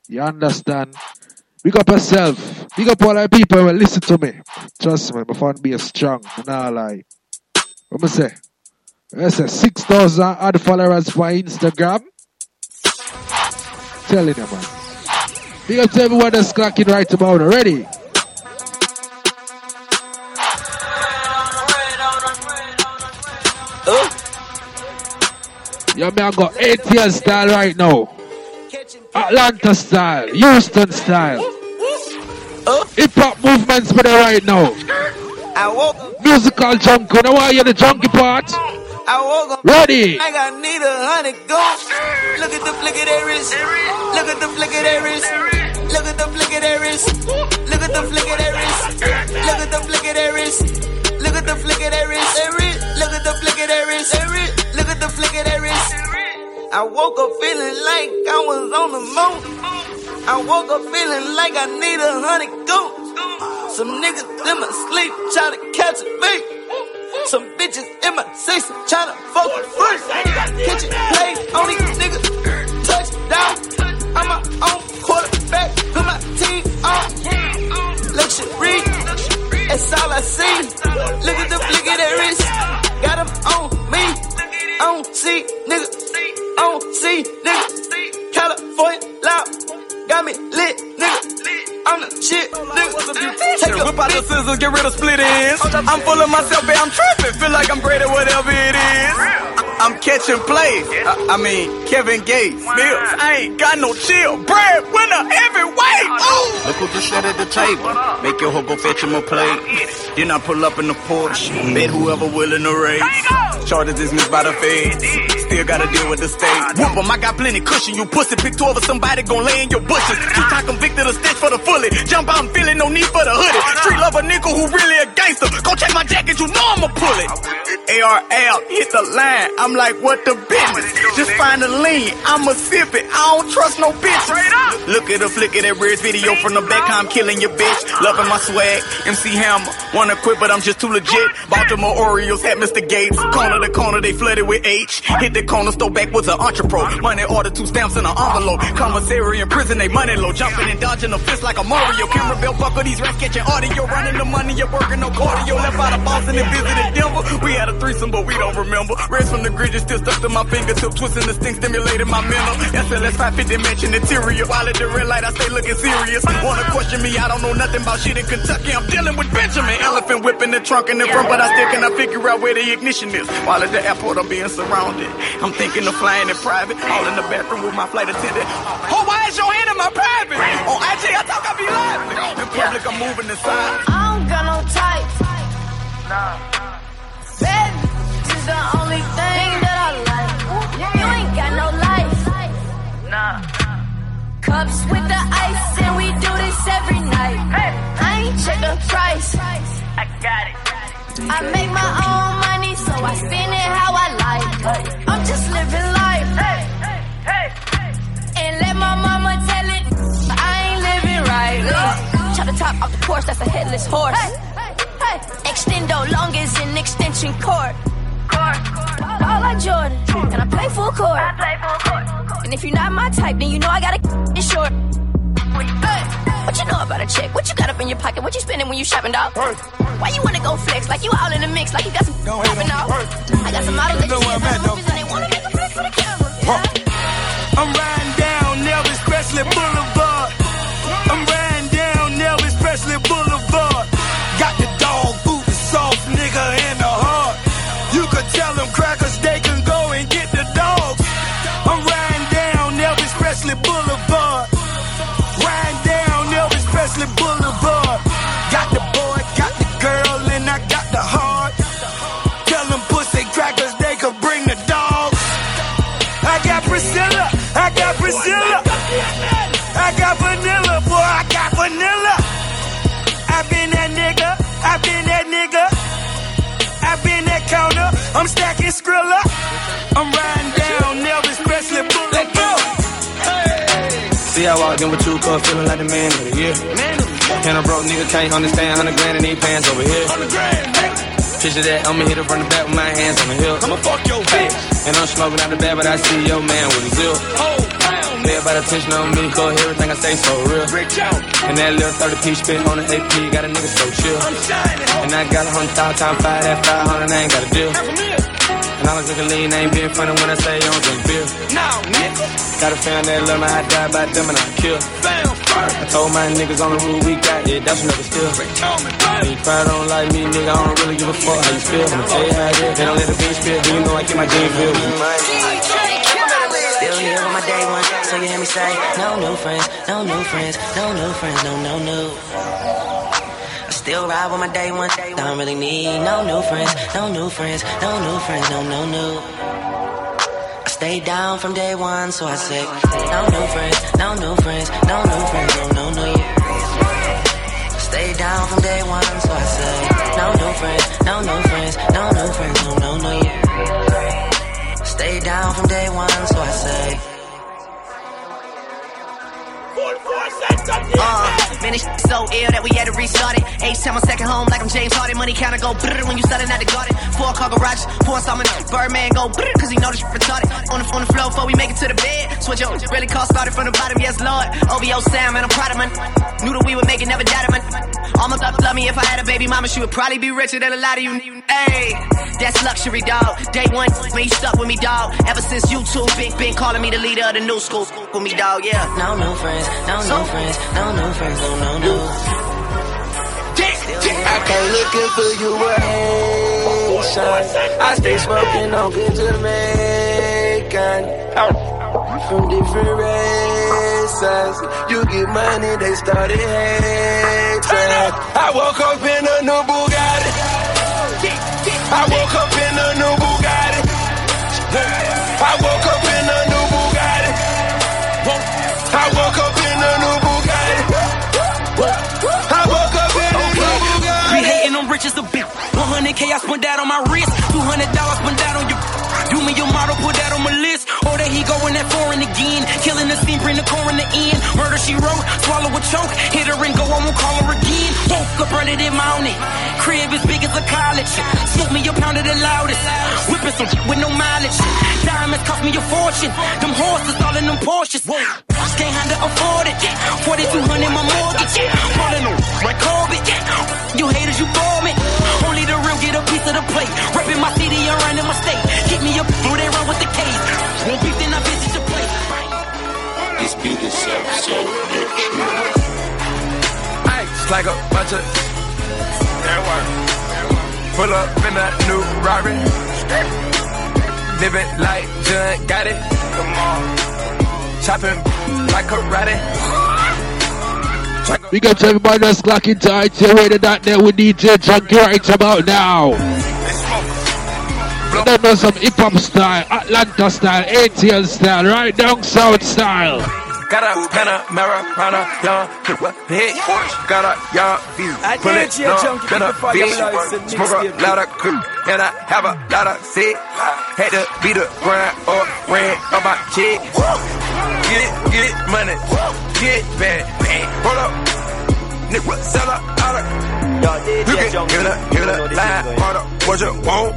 You understand? Big up yourself. Big up all the people who listen to me. Trust me, my fan base strong. I'm not lying. What I say? I say 6,000 ad followers for Instagram. Telling them, man. Big up to everyone that's clocking right about already. Yo, man, I got ATL style right now. Atlanta style, Houston style. Hip hop movements for there right now. Musical junk, you know why you're the junkie part? I woke up ready. Like I need 100 goons. Look at the flick of that wrist. Look at the flick of that wrist. Look at the flick of that wrist. Look at the flick of that wrist. Look at the flick of that wrist. Look at the flick of that wrist. Look at the flick of that wrist. Look at the flick of that wrist. I woke up feeling like I was on the moon. I woke up feeling like I need 100 goons. Some niggas in my sleep try to catch a beat. Some bitches in my season tryna fuck with first. Kitchen plays on these niggas. Touchdown. I'm my own quarterback. Put my team on. Luxury. That's all I see. Look at the flick of that wrist. Got them on me. On C, nigga. California loud. Got me lit, nigga. I'm the shit, nigga. Take whip out the scissors, get rid of split ends. I'm full of myself, babe, I'm tripping. Feel like I'm braided, whatever it is. I'm catching plays. Kevin Gates. Mills, I ain't got no chill. Bread winner every way. Ooh. Look who just sat at the table. Make your hoe go fetch him a plate. Then I pull up in the porch. Bet whoever willing to race. Charges dismissed by the feds. Still gotta deal with the state. Whoop him, I got plenty cushion. You pussy picked over somebody gon' lay in your bushes. I convicted a stitch for the fully. Jump out and feel it, no need for the hoodie. Street lover nigga who really a gangster. Go check my jacket, you know I'ma pull it. ARL, hit the line. I'm like, what the business? Just find a lean, I'ma sip it. I don't trust no bitches. Look at the flick of that Red's video from the back, how I'm killing your bitch. Loving my swag, MC Hammer. Wanna quit, but I'm just too legit. Baltimore Orioles had Mr. Gates. Corner to corner, they flooded with H. Hit the corner store backwards, an entrepreneur. Money order, two stamps in an envelope. Commissary in prison, they money low. Jumping and dodging a fist like a Mario. Camera belt buckle, these rats catching audio. Running the money, you're working no cardio. Left out of Boston and visited Denver. We had a threesome, but we don't remember. Reds from the grid just still stuck to my fingertip. Twisting the sting, stimulated my mental. SLS 550 matching interior. While at the red light, I stay looking serious. Wanna question me, I don't know nothing about shit in Kentucky. I'm dealing with Benjamin. Elephant whipping the trunk in the front, but I still cannot figure out where the ignition is. While at the airport, I'm being surrounded. I'm thinking of flying in private. All in the bathroom with my flight attendant. Oh, why is your hand in my private? On IG, I talk I be live. In public, I'm moving inside. I don't got no type. Nah. Bad is the only thing that I like. You ain't got no life. Nah. Cups with the ice, and we do this every night. Hey. I ain't check the price. I got it. I make my own money, so I spend it how I like. I'm just living life. And let my mama tell it, I ain't living right. Chop the top off the porch, that's a headless horse. Extendo long is an extension cord. All like Jordan, and I play full court. And if you're not my type, then you know I gotta in short. What you know about a chick? What you got up in your pocket? What you spending when you shopping, dog? Why you wanna go flex? Like you all in the mix, like you got some popping out. I got some models that you see in movies and they wanna make a flex for the camera. Yeah. I'm riding down Elvis Presley Boulevard. I'm riding down Elvis Presley Boulevard. Got the dog boot, the soft nigga in the heart. You could tell them crackers they can go and get the dogs. I'm riding down Elvis Presley Boulevard. Riding down Elvis Presley Boulevard. Got the boy, got the girl, and I got the heart. Tell them pussy crackers they could bring the dogs. I got Priscilla, I got Priscilla. I got vanilla, boy, I got vanilla. I've been that nigga, I've been that counter, I'm stacking Skrilla, I'm riding down Elvis Presley, let go. Hey. See I walked in with two cups, feeling like the man of the year. And a broke nigga can't understand, 100 grand in these pants over here. Picture that, I'ma hit her from the back with my hands on the hill. I'ma fuck your bitch. And I'm smoking out the bag, but I see your man with a zeal. Everybody attention on me, cause everything I say so real. And that little 30 piece spit on the AP, got a nigga so chill. And I got 100,000 times 5, that 500, I ain't got a deal. And I was looking lean, I ain't being funny when I say you don't drink beer. Gotta find that love, I die by them and I kill. I told my niggas on the roof, we got it, that's another skill. You probably don't like me, nigga, I don't really give a fuck how you feel. I'ma tell you how it is, they don't let the beat spill, do you know I get my jeans filled. Still here on my day one, so you hear me say, no new friends, no new friends, no new friends, no, no, no. I still ride with my day one, I don't really need no new friends, no new friends, no new friends, no, no, no. I stay down from day one, so I say, no new friends, no new friends, no new friends, no, no, no. I stay down from day one, so I say, no new friends, no new friends, no new friends, no, no, no, yeah. Stay down from day one, so I say. Man, this shit so ill that we had to restart it. H time on second home, like I'm James Harden. Money counter go brrr when you starting at the garden. Four car garage, four saw my Birdman go brrr, cause he know this shit retarded. On the floor before we make it to the bed. Switch up, really cost started from the bottom, yes Lord. OVO sound, man, I'm proud of man. Knew that we would make it, never doubted man. All my thoughts love me, if I had a baby mama, she would probably be richer than a lot of you. Hey, that's luxury, dog. Day one, man, you stuck with me, dog. Ever since you two been calling me the leader of the new school. With me, dog, yeah. No new friends, no new friends, no new friends, no, no, no. I can't looking for you, right? So sunshine. I stay smoking on good Jamaican. From different races, you get money, they started hating. I woke up in a new Bugatti. I woke up in a new Bugatti. I woke up in a new Bugatti. I woke up in a new Bugatti. I woke up in a new Bugatti. You hating on rich as a bitch. 100K, I spent that on my wrist. $200, spent that on your. Do me your model, put that on my list. Oh, there he go in that foreign again. Killing the scene, bring the core in the end. Murder she wrote, swallow a choke. Hit her and go, I won't call her again. Woke up, running in mountain. Crib as big as a college. Smoke me a pound of the loudest. Whipping some shit with no mileage. Diamonds cost me a fortune. Them horses all in them Porsches. Can't handle afford it. 4200 my mortgage. Falling on my Corbett. You haters, you bore me. Only the real get a piece of the plate. Repping my city around in my state. Get me up, do they run with the case? Won't be then I visit your place. This beat is so bitch. Ice like a bunch of airwork. Pull up in a new Rari. Live it like John got it. Come on. Chopping like karate. Big up to everybody that's clocking to RTM Radio.net with DJ Junky right about now. Let them know some hip-hop style, Atlanta style, ATL style, right down south style. Got a Panamera, young, hit, got a young view. Pull it down, been a bitch, smoke a lot of crew, and I have a lot of sick. Had to beat the grind or ran on my chick. Get it, money, get bad, hold up, nigga, sell up, out of, you can get a line, hold up, what you want?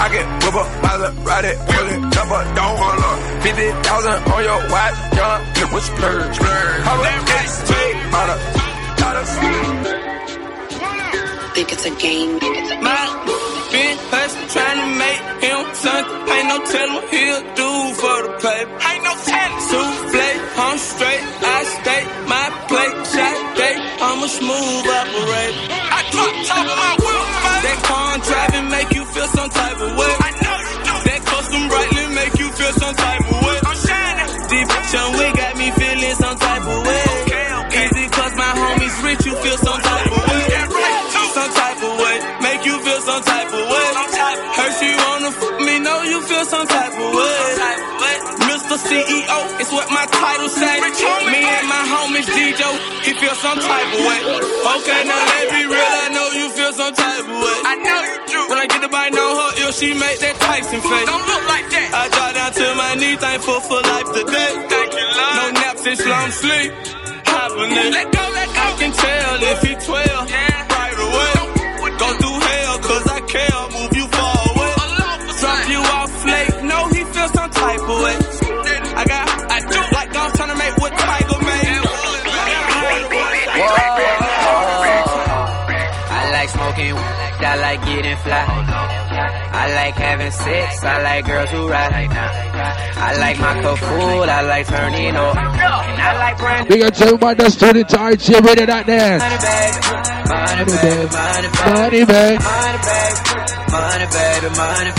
I can whip up, bother, ride it, pull it, jump up, don't hold up. 50,000 on your watch, young, it was splurge. Hold up, it's big, bother, bother. Think it's a game, think it's a game. My big person trying to make him something. Ain't no telling he'll do for the paper. Ain't no telling. Souffle, I'm straight, I stay, my plate, shot date, I'm a smooth operator. I drop top of my wheel, that car I'm driving make you feel some type of way. I know you do. That custom rightly make you feel some type of way. I'm shining. Deep John Wick got me feeling some type of way. Okay. Easy cause my homies rich, you feel some type of way. That right too. Some type of way. Make you feel some type of way. Hershey wanna fuck me, know you feel some type of way. Mr. CEO, it's what my title say. Me and my homies DJ, he feel some type of way. Okay, now let me real, I know you feel some type of way. I know you do. When I get the bite on her ill, she make that Tyson face. Don't look like that. I drop down to my knee, thankful for life today. Thank you, Lord. No naps and long sleep. Hibernate. Let go, let go. I can tell if he 12, yeah. Right away. Go through hell, cause I care. Move you far away. Drop you off late. No, he feels some type of way. I do like I'm trying to make what Tiger made. I like getting fly. I like having sex. I like girls who ride. I like my cup full. I like turning up. And I like brand new. We got to everybody that's turning to RTM Radio that dance. Money baby, money baby, money baby, money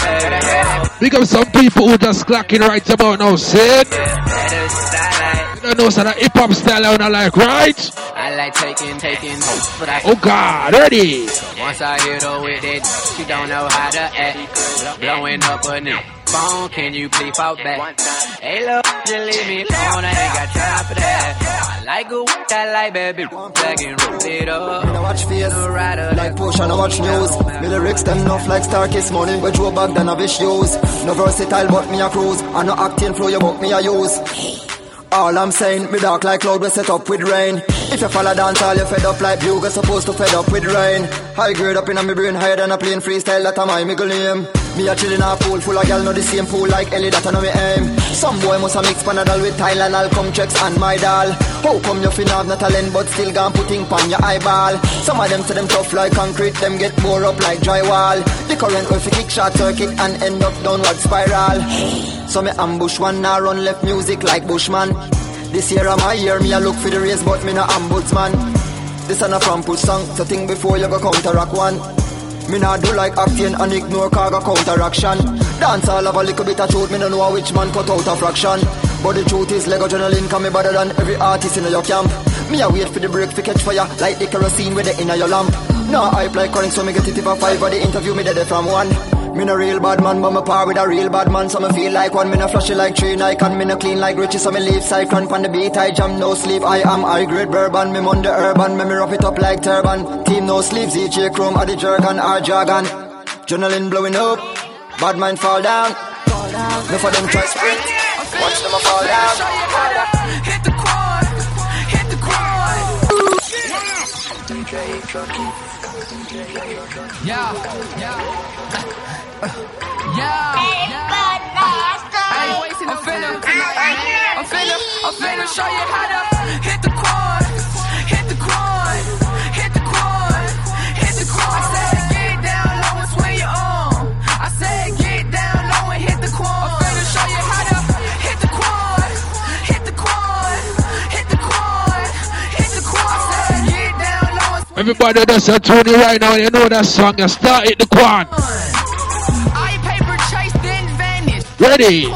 baby. We got some people who just clocking right about now. Sit. You don't know so that hip hop style I don't like, right? I like taking, but I. Oh God, ready? Once I hit her with it, she don't know how to act. Blowing up a new phone, can you please fall back? Hey, look, you leave me alone, I ain't got time for that. I like a what I like, baby. Black and roll it up. I watch face, like push and I watch news. Me lyrics them enough like Starkist morning, but Joe back than I wish use. No versatile, but me a cruise. I no acting flow, you book me a use. All I'm saying, me dark like cloud, we set up with rain. If you follow dance, all you fed up like bugger, supposed to fed up with rain. High grade up in my brain, higher than a plain freestyle, that am my middle name. Me a chillin' a pool, full of gal, know the same pool like Ellie, that I know me aim. Some boy must a mix Panadol with Thailand, I'll come checks and my doll. How come you finna have no talent, but still gone putting pan your eyeball? Some of them say them tough like concrete, them get bore up like drywall. The current will fi kick short circuit and end up downward spiral. So me ambush one, now run left music like Bushman. This year I'm a year, me a look for the race, but me no ombudsman. This an a from push song, so think before you go counteract one. Me nah do like acting and ignore cargo counteraction. Dance all have a little bit of truth, me no know which man cut out a fraction. But the truth is Lego journaling can be better than every artist in your camp. Me a wait for the break to catch fire like the kerosene with the inner your lamp. Nah hype like current so me get it if a five or the interview me dead from one. Me no real bad man, but me par with a real bad man, so me feel like one. Me no flashy like tree Nike, and me no clean like Richie, so me leave side cramp on the beat. I jam no sleep. I am high grade bourbon, me on the urban, me wrap it up like turban. Team no sleeves, EJ Chrome, a the jargon, our jargon. Journaling blowing up, bad mind fall down. No for them try sprint, watch them fall down. Hit the quad, hit the quad. I ain't wasting I'm finna show you how to hit the quad, hit the quad, hit the quad, hit the quad. I said get down low and swing your arm. I said get down low and hit the quad. I'm finna show you how to hit the quad, hit the quad, hit the quad, hit the quad. I said get down low and swing your arm. Everybody that's a Tony right now, you know that song. You start hit the quad. I paper chase then vanish. Ready.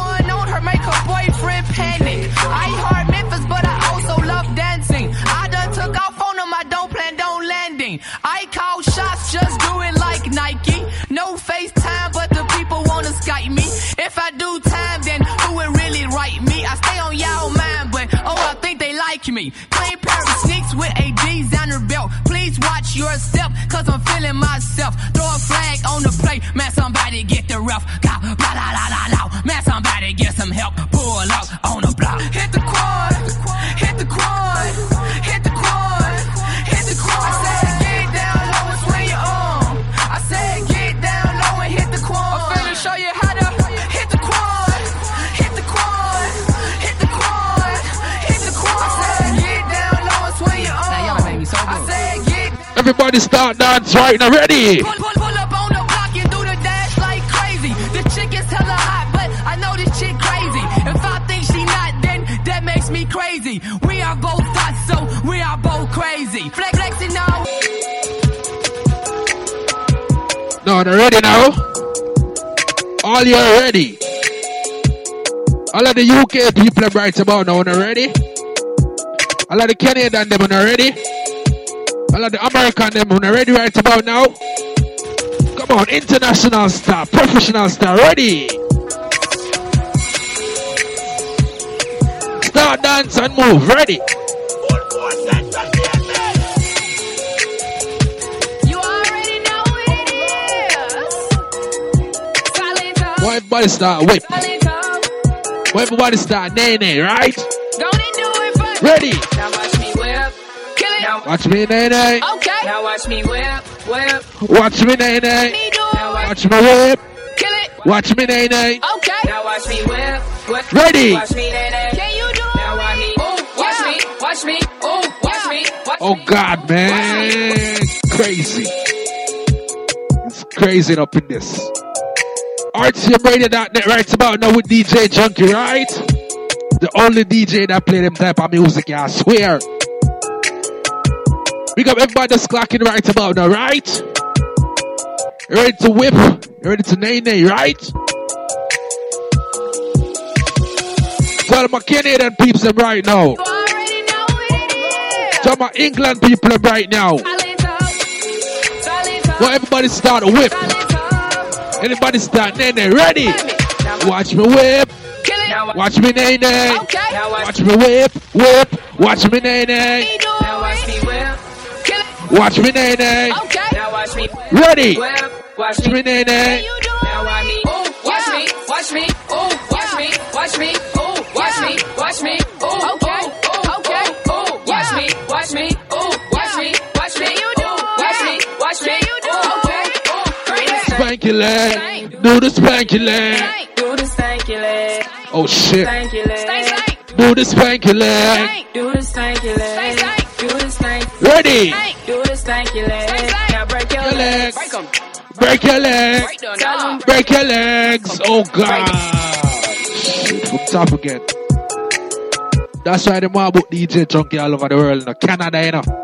Me. Plain pair of sneaks with a designer belt. Please watch your step, cause I'm feeling myself. Throw a flag on the plate, man, somebody get the ref. Blah, blah, blah, blah, blah. Man, somebody get some help. Pull up on the block. Hit the quad, hit the quad, hit the quad, hit the quad. I said get down low and swing your arm. I said get down low and hit the quad. I'm finna show you how to hit the quad, hit the quad, hit the quad, hit the quad. Everybody start dance right now, ready? Pull up on the block and do the dash like crazy. The chick is hella hot, but I know this chick crazy. If I think she not, then that makes me crazy. We are both thoughts, so we are both crazy. Flexing now. No, they're ready now. All you are ready. All of the UK people are right about now, they're ready. All of the Canadian them are ready. All of the American them are ready right about now. Come on, international star, professional star, ready. Start dance and move, ready. You already know it is. Why everybody start whip? Why everybody start nay, right? Don't it do it but ready. Watch me, nay. Okay. Now watch me whip. Watch me, nay. Watch me whip. Kill it. Watch me, nay. Okay. Now watch me whip. Ready. Watch me, nay. Can you do it? Now watch me. Oh, watch me. Watch me. Oh, watch me. Oh God, man, crazy. It's crazy up in this. RTMRadio.net right about now with DJ Junky, right? The only DJ that play them type of music, I swear. Big up everybody that's clocking right about now, right? You ready to whip? You ready to nay, right? So all my Canadian peeps them right now. So all my England people them right now. So everybody start a whip. Anybody start nay, ready? Watch me whip. Watch me nay. Watch me whip. Watch me nay. Watch me, nay. Okay. Now watch me. Ready. Watch me, nay. Now watch me. Oh, watch me. Watch me. Oh, watch me. Watch me. Oh, watch me. Watch me. Oh, okay. Okay. Oh, watch me. Watch me. Oh, watch me. Watch me. You do. Watch me. Watch me. You do. Okay. Oh, spanky leg. Do the spanky leg. Do the spanky leg. Oh shit. Spanky leg. Do the spanky leg. Do the spanky leg. Ready. Do the stanky leg. Now break your legs. Break your legs. Break your legs. Oh God. Shit, from top again. That's why the mob book DJ Junky all over the world, you know. Canada, you know.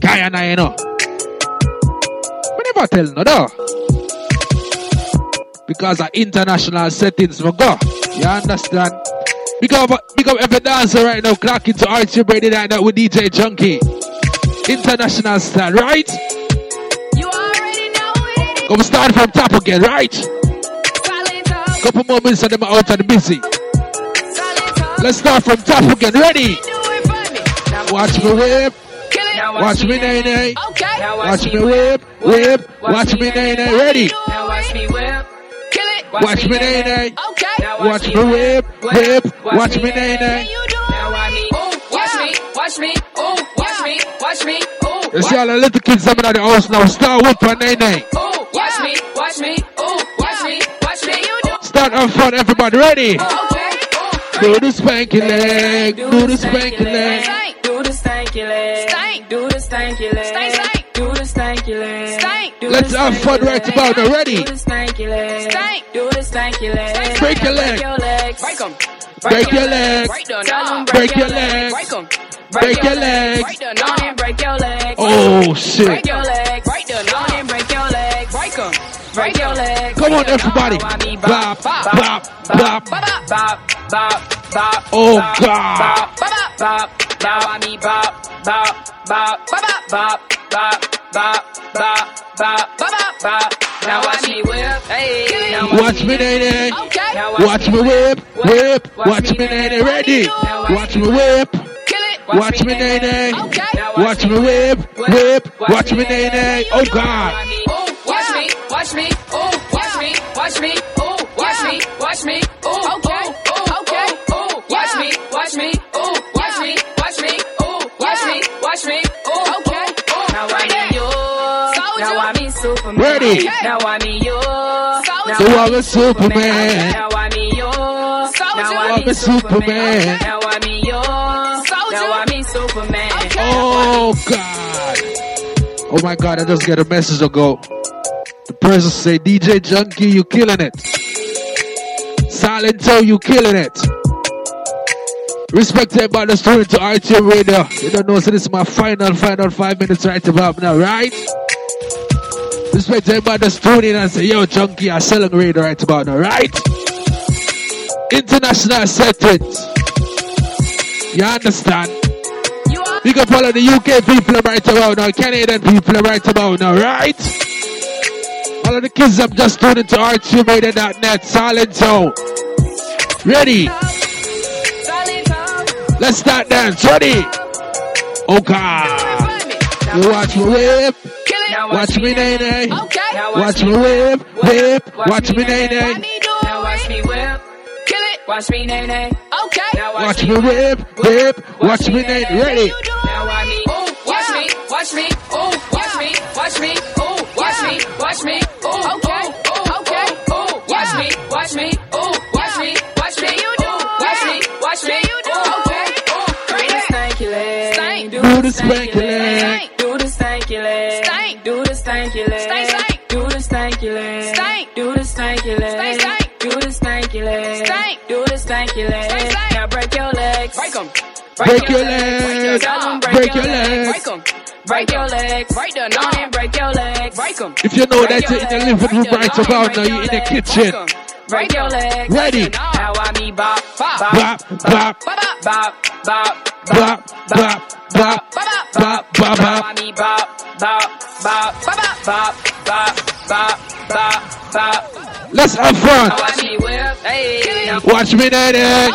Guyana, you know. We can't tell no da. Because of international settings we go. You understand? Big up every dancer right now, clock into RTM Radio right now with DJ Junky. International style, right? You already know it. Come start from top again, right? Couple more minutes and them are out and busy. Let's start from top again, ready? Watch me whip. Watch me nay nay. Watch me whip, whip. Watch me nay nay, ready? Watch me nay nay. Watch me whip, whip. Watch me nay nay. Watch me, oh, watch me, watch me, oh. You see all the little kids coming out of the house now. Start whip for nay nay. Oh, watch me, watch me, oh, watch me, watch me. Start up front, everybody, ready? Do the spanky leg, do the spanky leg, do the stanky leg, stank, do the stanky leg, stank, stank, do the stanky leg, stank. Let's have fun right about already. Do the stanky leg, stank, do the stanky leg, break your leg, break 'em, break your leg, break your leg, break 'em, break your leg, break your leg. Oh shit! Break your leg, break the knot and break your leg, break 'em, break your leg. Come on everybody, bop, bop, bop, bop. Bop, bop, oh God! Bop, bop, bop, bop, bop, bop, bop, bop, bop, bop, bop, bop, bop, bop, bop. Now watch me whip, hey. Watch me nay, watch me whip, whip. Watch me nay, ready? Watch me whip. Watch me nay, watch me whip, whip. Watch me nay, oh God! Watch me, watch me, oh, watch me, watch me, oh, watch me, watch me, oh, oh. Watch me, ooh, watch me, watch me, ooh, watch me, watch me, ooh, okay, ooh. Now I'm you, now I'm in Superman. Ready? Now I'm you, now I'm a Superman. Now I'm you, now I'm a Superman. Now I'm you, now I'm in Superman. Oh God! Oh my God! I just get a message ago. The person say, DJ Junky, you killing it. Silent Toe, you killing it. Respect everybody that's tuning to RTM Radio. You don't know, so this is my final 5 minutes right about now, right? Respect everybody that's tuning in and say, yo, Junky, I'm selling radio right about now, right? International settings. You understand? We can follow the UK people right about now, Canadian people right about now, right? All of the kids I'm just tuning to RTMRadio.net, Silent Zone. Ready? Let's start dance, ready? Oh God! You watch me whip, watch me nay nay, watch me whip, whip, watch me nay nay. Now watch me whip, kill it, watch me nay nay. Okay. Now watch me whip, whip, watch me nay nay. Ready? Now watch me, oh watch me, watch me, oh watch me, watch me, oh watch me, watch me, oh okay, okay, oh watch me, oh watch me, watch me, oh watch me, watch me. Do the stanky leg, do the stanky leg, stank, do the stanky leg, stank, do the stanky leg, stank, do the stanky leg, stank, do the stanky leg, stank, do the stanky leg. Now break your legs, break 'em, break your legs, break your legs, break 'em, break your legs, break the knot and break your legs, break 'em. If you know that you're in the living room right about now, you're in the kitchen. Break your legs, ready? Now I me bop, bop, bop, bop, bop, bop, bop, bop, bop. Bop, bop, bop, bop, bop, bop, bop, bop, bop, bop, bop, bop, bop. Let's have fun. Watch me nay nay.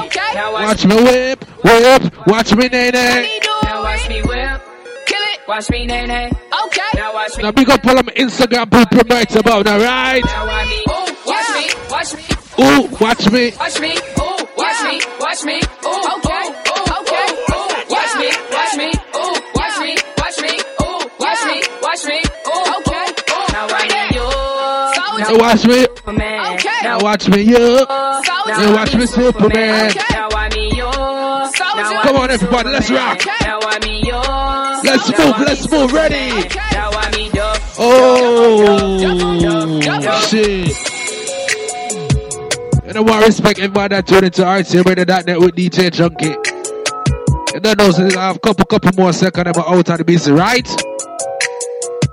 Watch me whip, whip. Watch me nay nay. Now watch me whip, kill it. Watch me nay nay. Okay. Now watch me. Now big up all of my Instagram people right about now, right? Ooh, watch me, watch me. Ooh, watch me, watch me. Ooh, watch me, watch me. Ooh, okay. Watch me, oh, watch me, watch me, oh, watch me, watch me, oh, okay, oh, now watch me, you, now watch me, Superman, now watch me, you, now watch me, Superman, now I me, you, come on everybody, let's rock, now I me, you, let's move, ready, now I me, you, oh, shit. And I want to respect everybody that tuned into RTM Radio.net with DJ Junky. You don't know, so I have a couple more seconds about out of the busy, right?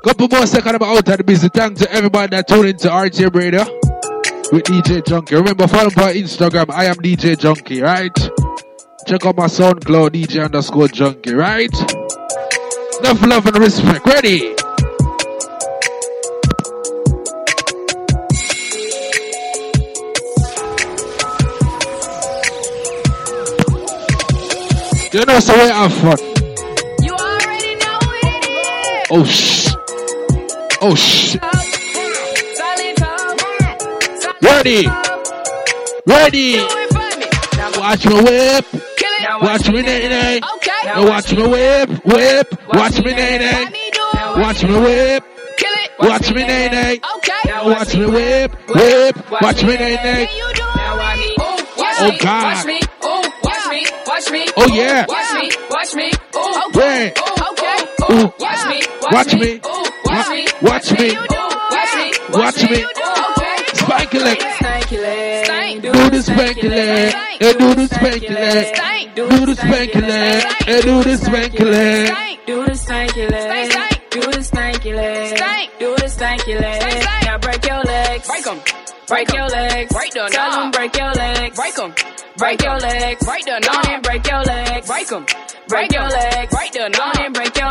Couple more seconds, I'm out of the business. Thanks to everybody that tuned into RTM Radio with DJ Junky. Remember, follow me on Instagram. I am DJ Junky, right? Check out my SoundCloud, DJ _ Junky, right? Enough love and respect. Ready? You know, so we have fun. You already know what it is. Oh, shh. Oh, shh. Ready. Ready. Watch me whip. Watch me nay-nay. Watch me whip. Whip. Watch me nay-nay. Watch me whip. Watch me nay-nay. Watch me whip. Whip. Watch me nay-nay. Oh, God. Oh yeah! Watch me, oh okay, oh watch me, watch me, watch me, spank your legs, do the spank your legs, and do the spank your legs, do the spank your legs, and do the spank your legs, do the spank your legs, do the spank your legs, do the spank your legs. Now break your legs, break 'em, break your legs, tell 'em break your legs, break 'em. Break your legs, right there, no, and break your legs, break 'em, break your legs, right there, no, and break your